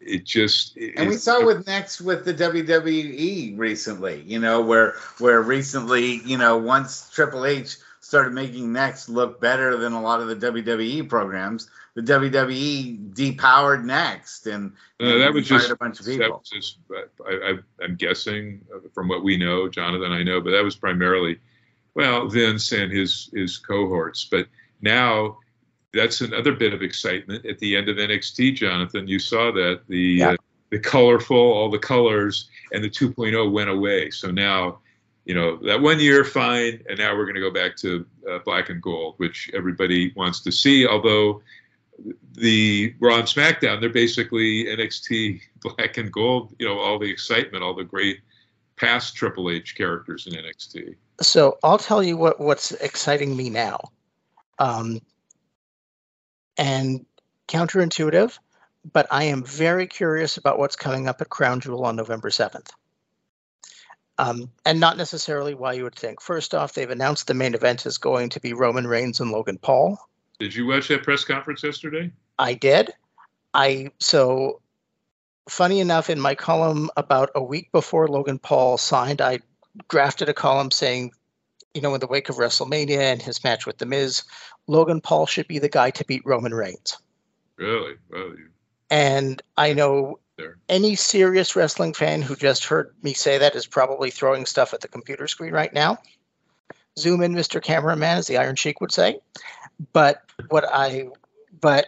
it just. It, and we saw with next with the W W E recently, you know, where where recently, you know, once Triple H started making Next look better than a lot of the W W E programs, the W W E depowered Next, and, and uh, that was just a bunch of people. Just, I, I, I'm guessing from what we know, Jonathan, I know, but that was primarily, well, Vince and his his cohorts. But now that's another bit of excitement at the end of N X T, Jonathan. You saw that the yeah. uh, the colorful, all the colors, and the two point oh went away. So now, you know, that one year, fine, and now we're going to go back to uh, black and gold, which everybody wants to see, although the Raw and SmackDown, they're basically N X T black and gold, you know, all the excitement, all the great past Triple H characters in N X T. So I'll tell you what, what's exciting me now. Um, and counterintuitive, but I am very curious about what's coming up at Crown Jewel on November seventh. Um, and not necessarily why you would think. First off, they've announced the main event is going to be Roman Reigns and Logan Paul. Did you watch that press conference yesterday? I did. I so funny enough, in my column about a week before Logan Paul signed, I drafted a column saying, you know, in the wake of WrestleMania and his match with The Miz, Logan Paul should be the guy to beat Roman Reigns. Really? Well, you... And I know any serious wrestling fan who just heard me say that is probably throwing stuff at the computer screen right now. Zoom in, Mister Cameraman, as the Iron Sheik would say. But what I, but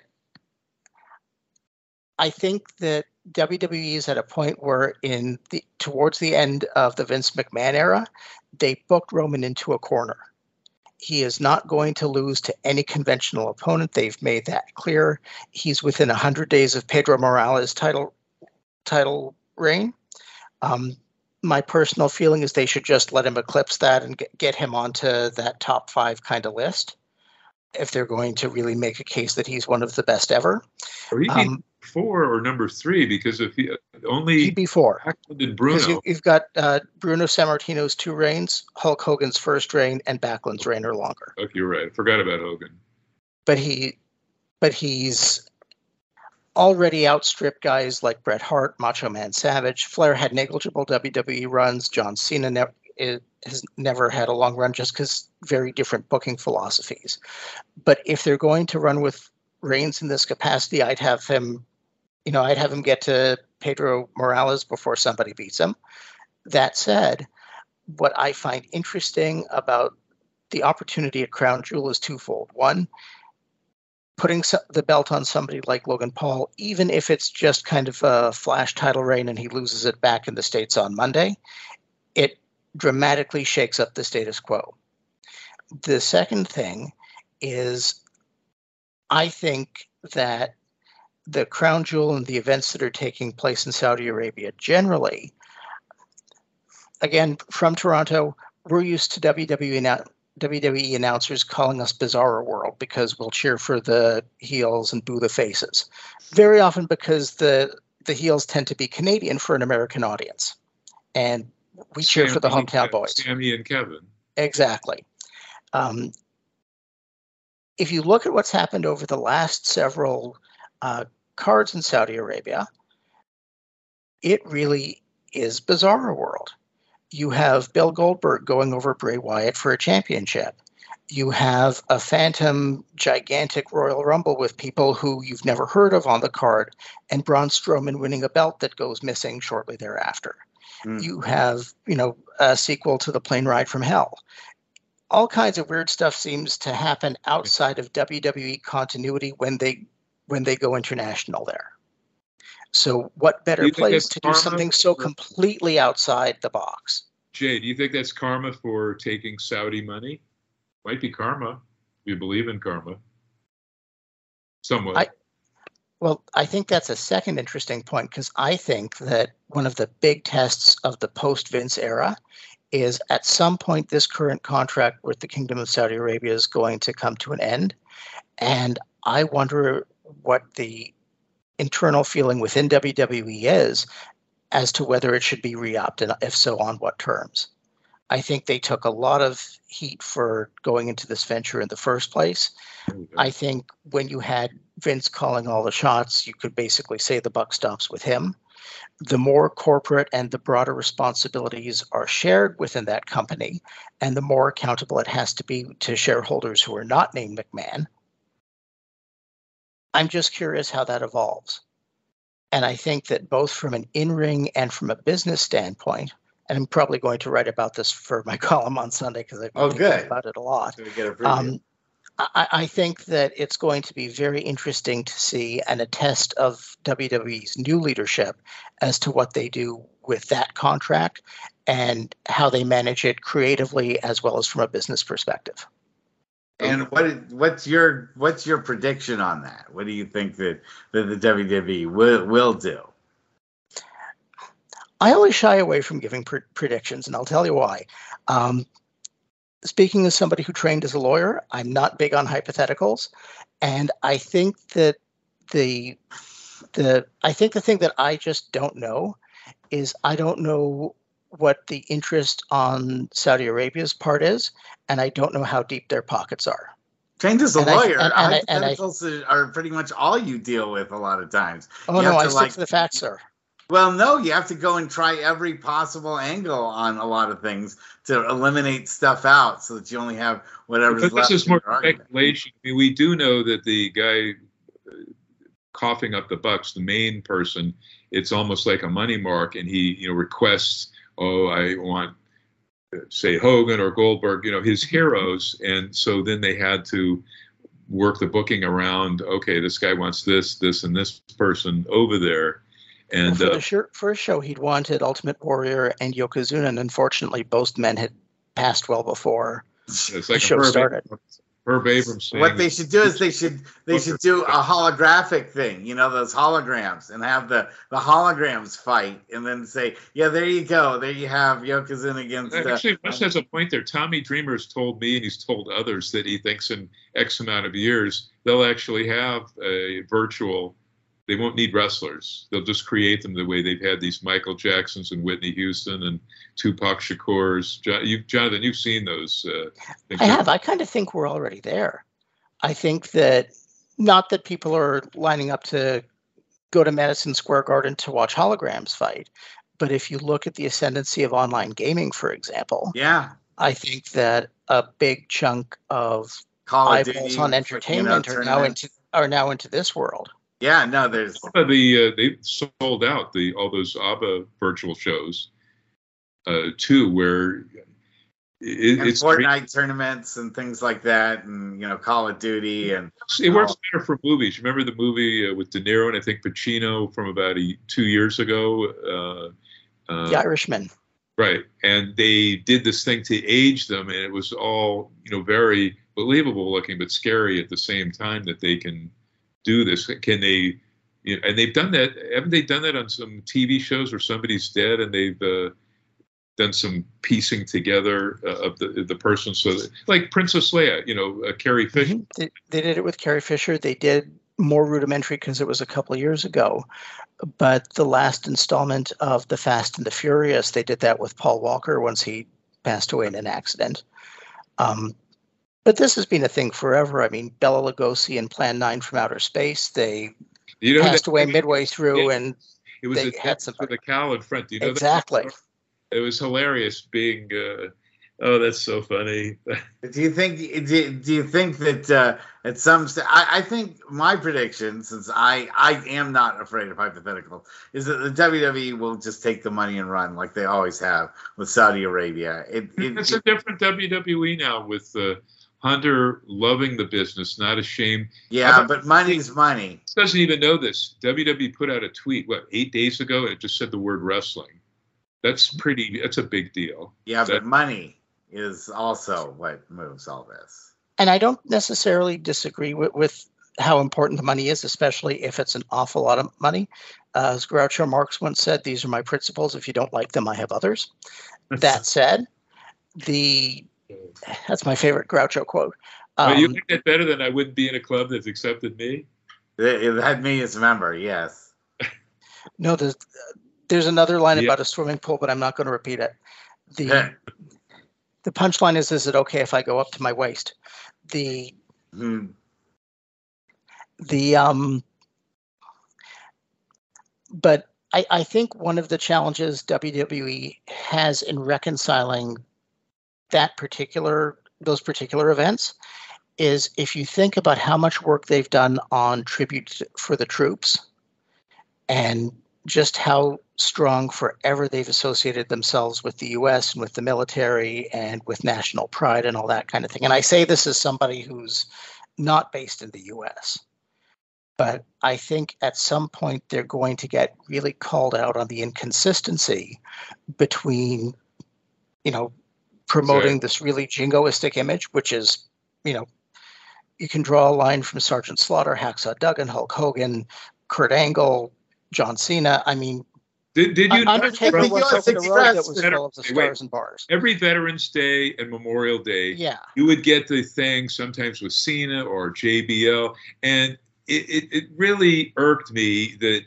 I think that W W E is at a point where, in the towards the end of the Vince McMahon era, they booked Roman into a corner. He is not going to lose to any conventional opponent. They've made that clear. He's within one hundred days of Pedro Morales' title. title reign. Um, my personal feeling is they should just let him eclipse that and get, get him onto that top five kind of list if they're going to really make a case that he's one of the best ever. Or he'd um, be four or number three, because if he only he'd be four. Backlund Bruno. Because you, you've got uh, Bruno Sammartino's two reigns, Hulk Hogan's first reign, and Backlund's reign or longer. Okay, you're right. I forgot about Hogan. But he, but he's already outstripped guys like Bret Hart, Macho Man Savage. Flair had negligible W W E runs. John Cena ne- has never had a long run just because very different booking philosophies. But if they're going to run with Reigns in this capacity, I'd have him, you know, I'd have him get to Pedro Morales before somebody beats him. That said, what I find interesting about the opportunity at Crown Jewel is twofold. One, putting the belt on somebody like Logan Paul, even if it's just kind of a flash title reign and he loses it back in the States on Monday, it dramatically shakes up the status quo. The second thing is, I think that the crown jewel and the events that are taking place in Saudi Arabia generally, again, from Toronto, we're used to W W E announcers calling us Bizarro World because we'll cheer for the heels and boo the faces. Very often because the the heels tend to be Canadian for an American audience. And we Sammy, cheer for the hometown boys. Sammy and Kevin. Exactly. Um, if you look at what's happened over the last several uh, cards in Saudi Arabia, it really is Bizarro World. You have Bill Goldberg going over Bray Wyatt for a championship. You have a phantom, gigantic Royal Rumble with people who you've never heard of on the card, and Braun Strowman winning a belt that goes missing shortly thereafter. Mm. You have, you know, a sequel to The Plane Ride from Hell. All kinds of weird stuff seems to happen outside of W W E continuity when they when they go international there. So what better place to do something so completely outside the box? Jay, do you think that's karma for taking Saudi money? Might be karma. We believe in karma. Somewhat. I, well, I think that's a second interesting point, because I think that one of the big tests of the post-Vince era is at some point this current contract with the Kingdom of Saudi Arabia is going to come to an end. And I wonder what the internal feeling within W W E is as to whether it should be re-opted, if so, on what terms. I think they took a lot of heat for going into this venture in the first place. I think when you had Vince calling all the shots, you could basically say the buck stops with him. The more corporate and the broader responsibilities are shared within that company, and the more accountable it has to be to shareholders who are not named McMahon, I'm just curious how that evolves. And I think that both from an in-ring and from a business standpoint, and I'm probably going to write about this for my column on Sunday because I've been thinking about it a lot. Um, I, I think that it's going to be very interesting to see and a test of W W E's new leadership as to what they do with that contract and how they manage it creatively as well as from a business perspective. And what what's your what's your prediction on that? What do you think that, that the W W E will, will do? I always shy away from giving pre- predictions, and I'll tell you why. Um, speaking as somebody who trained as a lawyer, I'm not big on hypotheticals, and I think that the the I think the thing that I just don't know is I don't know what the interest on Saudi Arabia's part is, and I don't know how deep their pockets are. Trained as a and lawyer, I, and, and hypotheticals and I, are pretty much all you deal with a lot of times. Oh, you no, I stick like, to the facts, sir. Well, no, you have to go and try every possible angle on a lot of things to eliminate stuff out so that you only have whatever's but left. This is more speculation. I mean, we do know that the guy coughing up the bucks, the main person, it's almost like a money mark, and he you know requests, oh, I want, say, Hogan or Goldberg, you know, his heroes. And so then they had to work the booking around, okay, this guy wants this, this, and this person over there. And well, for uh, the sh- first show, he'd wanted Ultimate Warrior and Yokozuna, and unfortunately, both men had passed well before like the show Herb started. Herb Abrams. What they should do is they should they should do a holographic thing, you know, those holograms, and have the, the holograms fight, and then say, yeah, there you go, there you have Yokozuna against. Uh, Actually, Rush has a point there. Tommy Dreamer's told me, and he's told others, that he thinks in X amount of years they'll actually have a virtual. They won't need wrestlers. They'll just create them the way they've had these Michael Jacksons and Whitney Houston and Tupac Shakur's. John, you, Jonathan, you've seen those. Uh, I have. I kind of think we're already there. I think that not that people are lining up to go to Madison Square Garden to watch holograms fight, but if you look at the ascendancy of online gaming, for example, yeah, I think that a big chunk of Call of eyeballs Duty, on entertainment are now into are now into this world. Yeah, no, there's the uh, they sold out the all those ABBA virtual shows uh, too, where It, and it's Fortnite great. Tournaments and things like that, and you know, Call of Duty, and it works all. Better for movies. Remember the movie uh, with De Niro and I think Pacino from about a, two years ago, uh, uh, The Irishman, right? And they did this thing to age them, and it was all, you know, very believable looking, but scary at the same time that they can do this. Can they? You know, and they've done that. Haven't they done that on some T V shows where somebody's dead and they've uh, done some piecing together uh, of the the person, so that, like Princess Leia, you know, uh, Carrie Fisher. Mm-hmm. They, they did it with Carrie Fisher. They did more rudimentary because it was a couple of years ago, but the last installment of the Fast and the Furious, they did that with Paul Walker once he passed away in an accident. Um, but this has been a thing forever. I mean, Bela Lugosi in Plan Nine from Outer Space, they you know passed away midway through, yeah, and it was they had some for the cow in front. Do you know exactly. That? It was hilarious being, uh, oh, that's so funny. do you think, do, do you think that uh, at some st- I, I think my prediction, since I, I am not afraid of hypothetical, is that the W W E will just take the money and run like they always have with Saudi Arabia. It, it, it's it, a different W W E now with uh, Hunter loving the business, not ashamed. Yeah, I, but money's he, money. Doesn't even know this. W W E put out a tweet, what, eight days ago, and it just said the word wrestling. That's pretty, that's a big deal. Yeah, that, but money is also what moves all this. And I don't necessarily disagree with, with how important the money is, especially if it's an awful lot of money. Uh, as Groucho Marx once said, these are my principles. If you don't like them, I have others. That said, the that's my favorite Groucho quote. Um, you like that better than I wouldn't be in a club that's accepted me? That me is a member, yes. No, the... There's another line yep. about a swimming pool, but I'm not going to repeat it. The the punchline is, is it okay if I go up to my waist? The mm. the um, but I, I think one of the challenges W W E has in reconciling that particular those particular events is if you think about how much work they've done on tribute for the troops and just how strong forever they've associated themselves with the U S and with the military and with national pride and all that kind of thing. And I say this as somebody who's not based in the U S, but I think at some point they're going to get really called out on the inconsistency between, you know, promoting this really jingoistic image, which is, you know, you can draw a line from Sergeant Slaughter, Hacksaw Duggan, Hulk Hogan, Kurt Angle, John Cena. I mean, did, did you Undertaker was over the road that was full of the stars and bars. Every Veterans Day and Memorial Day, yeah, you would get the thing sometimes with Cena or J B L, and it, it, it really irked me that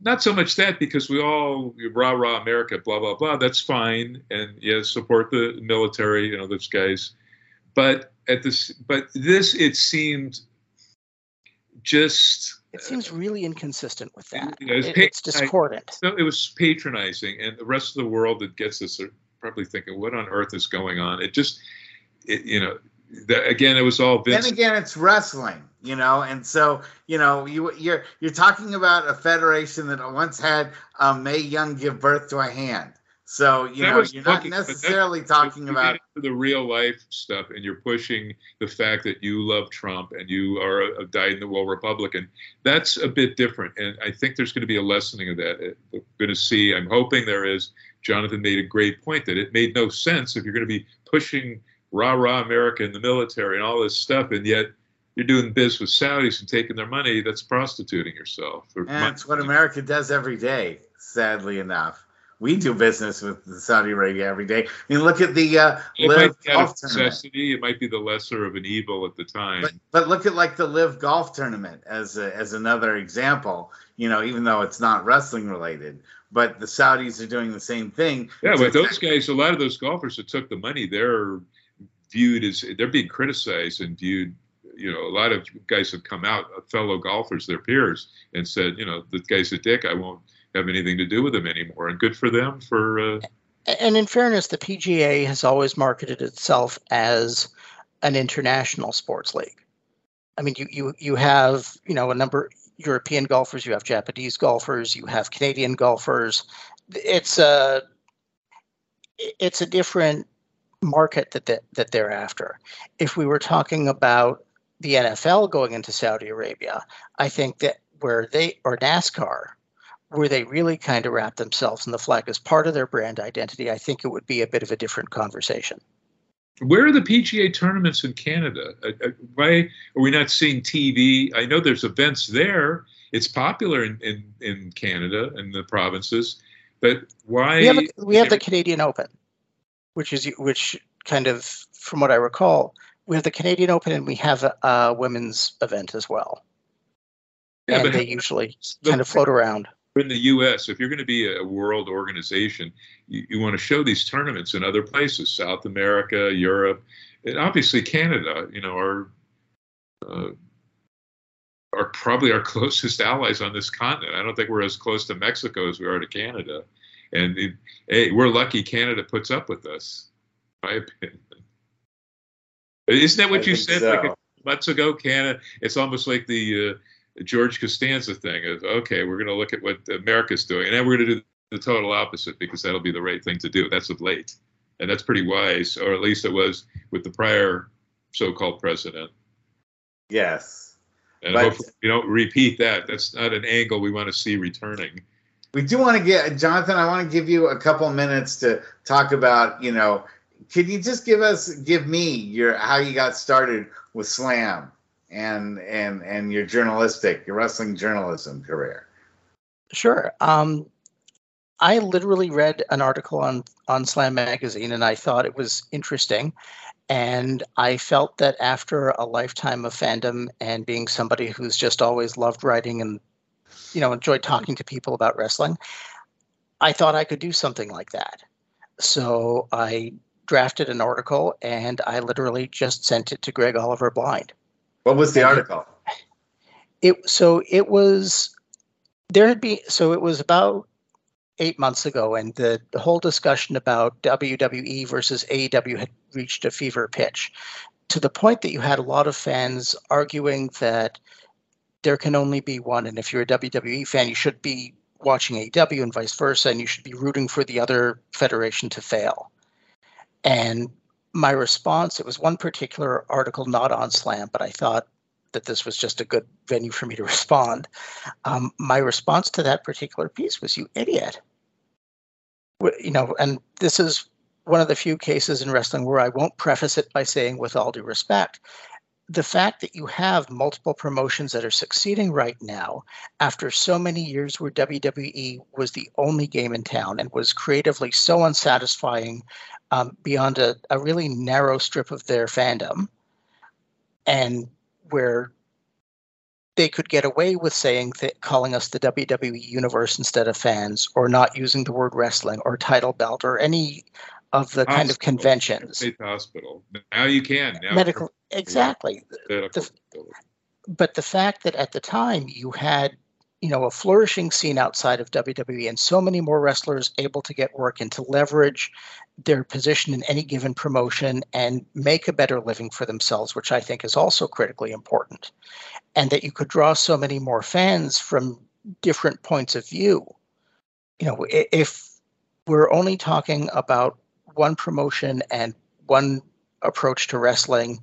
not so much that because we all rah rah America, blah blah blah. That's fine, and yeah, support the military, you know, those guys. But at this, but this, it seemed just. It seems really inconsistent with that. You know, it's, it, it's discordant. So it was patronizing, and the rest of the world that gets this are probably thinking, "What on earth is going on?" It just, it, you know, the, again, it was all. Vince. Then again, it's wrestling, you know, and so you know, you you're you're talking about a federation that once had um, Mae Young give birth to a hand. So you that know, you're looking, not necessarily talking about the real life stuff, and you're pushing the fact that you love Trump and you are a, a dyed-in-the-wool Republican. That's a bit different, and I think there's going to be a lessening of that. We're going to see. I'm hoping there is. Jonathan made a great point that it made no sense if you're going to be pushing rah-rah America and the military and all this stuff, and yet you're doing biz with Saudis and taking their money. That's prostituting yourself. And that's what America does every day, sadly enough. We do business with Saudi Arabia every day. I mean, look at the uh, it Live might be Golf Tournament. It might be the lesser of an evil at the time. But, but look at like the Live Golf Tournament as a, as another example. You know, even though it's not wrestling related, but the Saudis are doing the same thing. Yeah, but those guys, a lot of those golfers that took the money, they're viewed as they're being criticized and viewed. You know, a lot of guys have come out, fellow golfers, their peers, and said, you know, the guy's a dick. I won't have anything to do with them anymore, and good for them for uh... And in fairness, the P G A has always marketed itself as an international sports league. I mean, you you you have, you know, a number of European golfers, you have Japanese golfers, you have Canadian golfers. It's a it's a different market that, that that they're after. If we were talking about the N F L going into Saudi Arabia, I think that where they, or NASCAR, where they really kind of wrap themselves in the flag as part of their brand identity, I think it would be a bit of a different conversation. Where are the P G A tournaments in Canada? Why are we not seeing T V? I know there's events there. It's popular in, in, in Canada and the provinces, but why? We have, a, we have the Canadian Open, which is which kind of, from what I recall, we have the Canadian Open and we have a, a women's event as well. Yeah, and but they usually the, kind of float around. In the U S, if you're going to be a world organization, you, you want to show these tournaments in other places, South America, Europe, and obviously Canada, you know, our uh, are probably our closest allies on this continent. I don't think we're as close to Mexico as we are to Canada. And it, hey, we're lucky Canada puts up with us, in my opinion. Isn't that what I you said so. like months ago, Canada? It's almost like the uh, George Costanza thing of, okay, we're going to look at what America's doing, and then we're going to do the total opposite because that'll be the right thing to do. That's of late. And that's pretty wise, or at least it was with the prior so-called president. Yes. And but, hopefully we don't repeat that. That's not an angle we want to see returning. We do want to get, Jonathan, I want to give you a couple minutes to talk about, you know, can you just give us, give me your, how you got started with Slam and, and, and your journalistic, your wrestling journalism career? Sure. Um, I literally read an article on, on Slam magazine and I thought it was interesting. And I felt that after a lifetime of fandom and being somebody who's just always loved writing and, you know, enjoyed talking to people about wrestling, I thought I could do something like that. So I drafted an article and I literally just sent it to Greg Oliver blind. What was the and article? It so it was there had been so it was about eight months ago, and the, the whole discussion about W W E versus A E W had reached a fever pitch to the point that you had a lot of fans arguing that there can only be one, and if you're a W W E fan, you should be watching A E W and vice versa, and you should be rooting for the other federation to fail. And my response, it was one particular article not on Slam, but I thought that this was just a good venue for me to respond. Um, my response to that particular piece was, you idiot. You know, and this is one of the few cases in wrestling where I won't preface it by saying, with all due respect, the fact that you have multiple promotions that are succeeding right now after so many years where W W E was the only game in town and was creatively so unsatisfying um, beyond a, a really narrow strip of their fandom, and where they could get away with saying that, calling us the W W E universe instead of fans, or not using the word wrestling or title belt or any of the hospital, kind of conventions. State hospital. Now you can. Now medical. Exactly. Medical. The, but the fact that at the time you had, you know, a flourishing scene outside of W W E and so many more wrestlers able to get work and to leverage their position in any given promotion and make a better living for themselves, which I think is also critically important, and that you could draw so many more fans from different points of view. You know, if we're only talking about one promotion and one approach to wrestling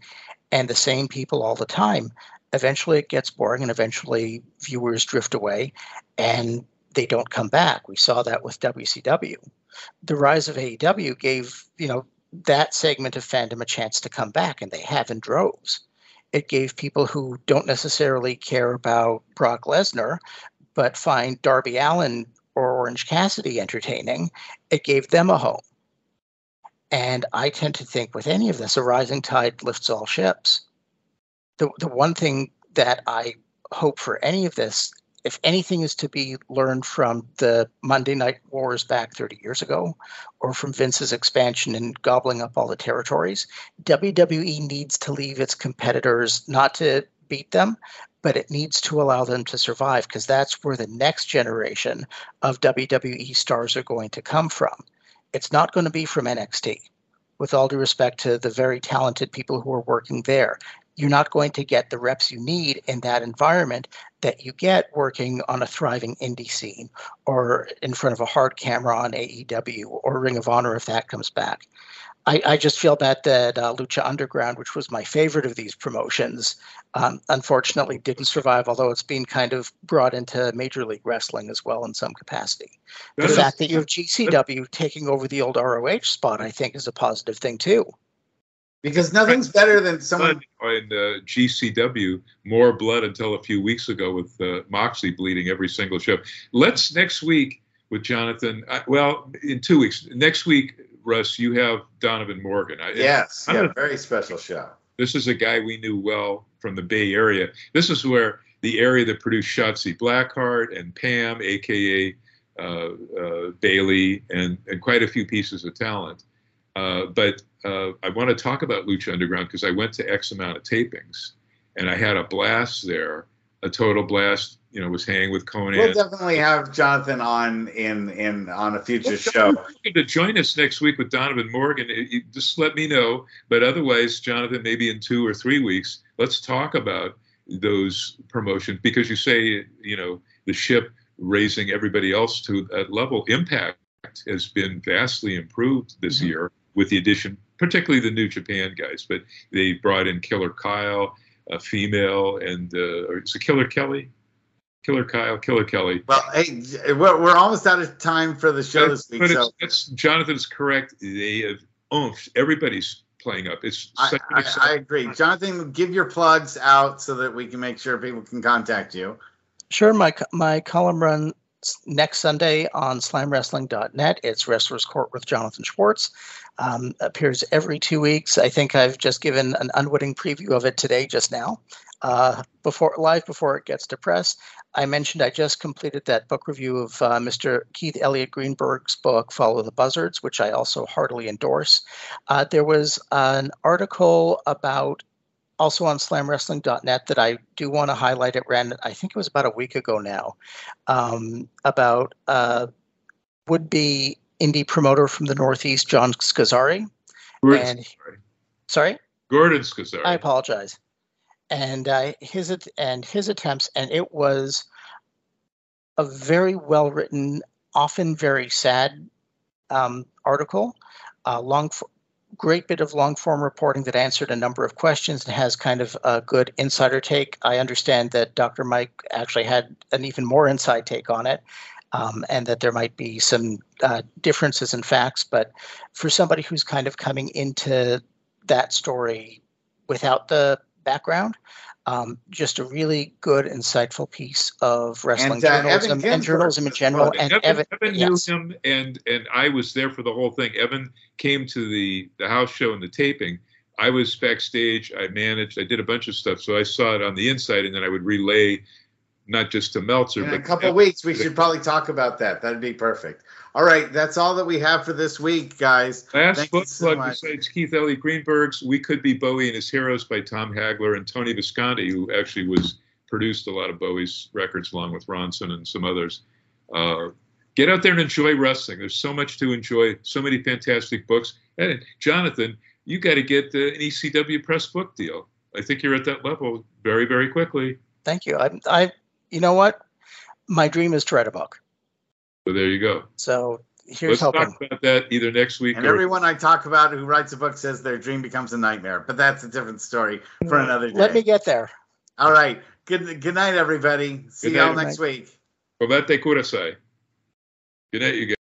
and the same people all the time, eventually it gets boring and eventually viewers drift away and they don't come back. We saw that with W C W. The rise of A E W gave, you know, that segment of fandom a chance to come back, and they have in droves. It gave people who don't necessarily care about Brock Lesnar but find Darby Allin or Orange Cassidy entertaining, it gave them a home. And I tend to think with any of this, a rising tide lifts all ships. The, the one thing that I hope for any of this, if anything is to be learned from the Monday Night Wars back thirty years ago, or from Vince's expansion and gobbling up all the territories, W W E needs to leave its competitors, not to beat them, but it needs to allow them to survive, because that's where the next generation of W W E stars are going to come from. It's not going to be from N X T, with all due respect to the very talented people who are working there. You're not going to get the reps you need in that environment that you get working on a thriving indie scene or in front of a hard camera on A E W or Ring of Honor if that comes back. I, I just feel bad that uh, Lucha Underground, which was my favorite of these promotions, um, unfortunately didn't survive, although it's been kind of brought into Major League Wrestling as well in some capacity. The fact that you have G C W taking over the old R O H spot, I think, is a positive thing, too. Because nothing's better than someone in uh, G C W, more blood until a few weeks ago with uh, Moxley bleeding every single show. Let's next week with Jonathan. I, well, in two weeks, next week, Russ, you have Donovan Morgan. I, yes, yeah, a very special show. This is a guy we knew well from the Bay Area. This is where the area that produced Shotzi Blackheart and Pam, A K A uh, uh, Bailey, and, and quite a few pieces of talent. Uh, but uh, I want to talk about Lucha Underground because I went to X amount of tapings, and I had a blast there, a total blast. You know, was hanging with Conan. We'll definitely have Jonathan on in in on a future well, show. To join us next week with Donovan Morgan, it, it, just let me know. But otherwise, Jonathan, maybe in two or three weeks, let's talk about those promotions because you say, you know, the ship raising everybody else to that level. Impact has been vastly improved this mm-hmm. year. With the addition, particularly the New Japan guys, but they brought in Killer Kyle, a female, and uh, it's a Killer Kelly, Killer Kyle, Killer Kelly. Well, hey, we're, we're almost out of time for the show that's, this week. But so. it's, it's, Jonathan's correct. They have oomph. Everybody's playing up. It's I, I, I agree. Jonathan, give your plugs out so that we can make sure people can contact you. Sure, my my column runs next Sunday on slam wrestling dot net. It's Wrestler's Court with Jonathan Schwartz. Um, appears every two weeks. I think I've just given an unwitting preview of it today, just now, uh, before live before it gets to press. I mentioned I just completed that book review of uh, Mister Keith Elliott Greenberg's book, Follow the Buzzards, which I also heartily endorse. Uh, there was an article about, also on slam wrestling dot net, that I do want to highlight. It ran, I think it was about a week ago now, um, about uh, would-be indie promoter from the Northeast, John Scazzari. Gordon and, Scazzari. Sorry? Gordon Scazzari. I apologize. And uh, his and his attempts, and it was a very well-written, often very sad um, article, a long, great bit of long-form reporting that answered a number of questions and has kind of a good insider take. I understand that Doctor Mike actually had an even more inside take on it. Um, and that there might be some uh, differences in facts. But for somebody who's kind of coming into that story without the background, um, just a really good, insightful piece of wrestling and, uh, journalism and journalism in general. And Evan, Evan knew yes. him, and, and I was there for the whole thing. Evan came to the, the house show and the taping. I was backstage. I managed. I did a bunch of stuff. So I saw it on the inside, and then I would relay not just to Meltzer. In but a couple of weeks, we should probably talk about that. That'd be perfect. All right, that's all that we have for this week, guys. Last Thank book so plug much. Besides Keith Elliott Greenberg's We Could Be Bowie and His Heroes by Tom Hagler and Tony Visconti, who actually was produced a lot of Bowie's records along with Ronson and some others. Uh, get out there and enjoy wrestling. There's so much to enjoy, so many fantastic books. And Jonathan, you got to get the, an E C W press book deal. I think you're at that level very, very quickly. Thank you. I, I You know what? My dream is to write a book. So there you go. So here's hoping. Let's talk about that either next week. And or everyone I talk about who writes a book says their dream becomes a nightmare, but that's a different story for another day. Let me get there. All right. Good good night, everybody. See you all next week. Good night, you guys.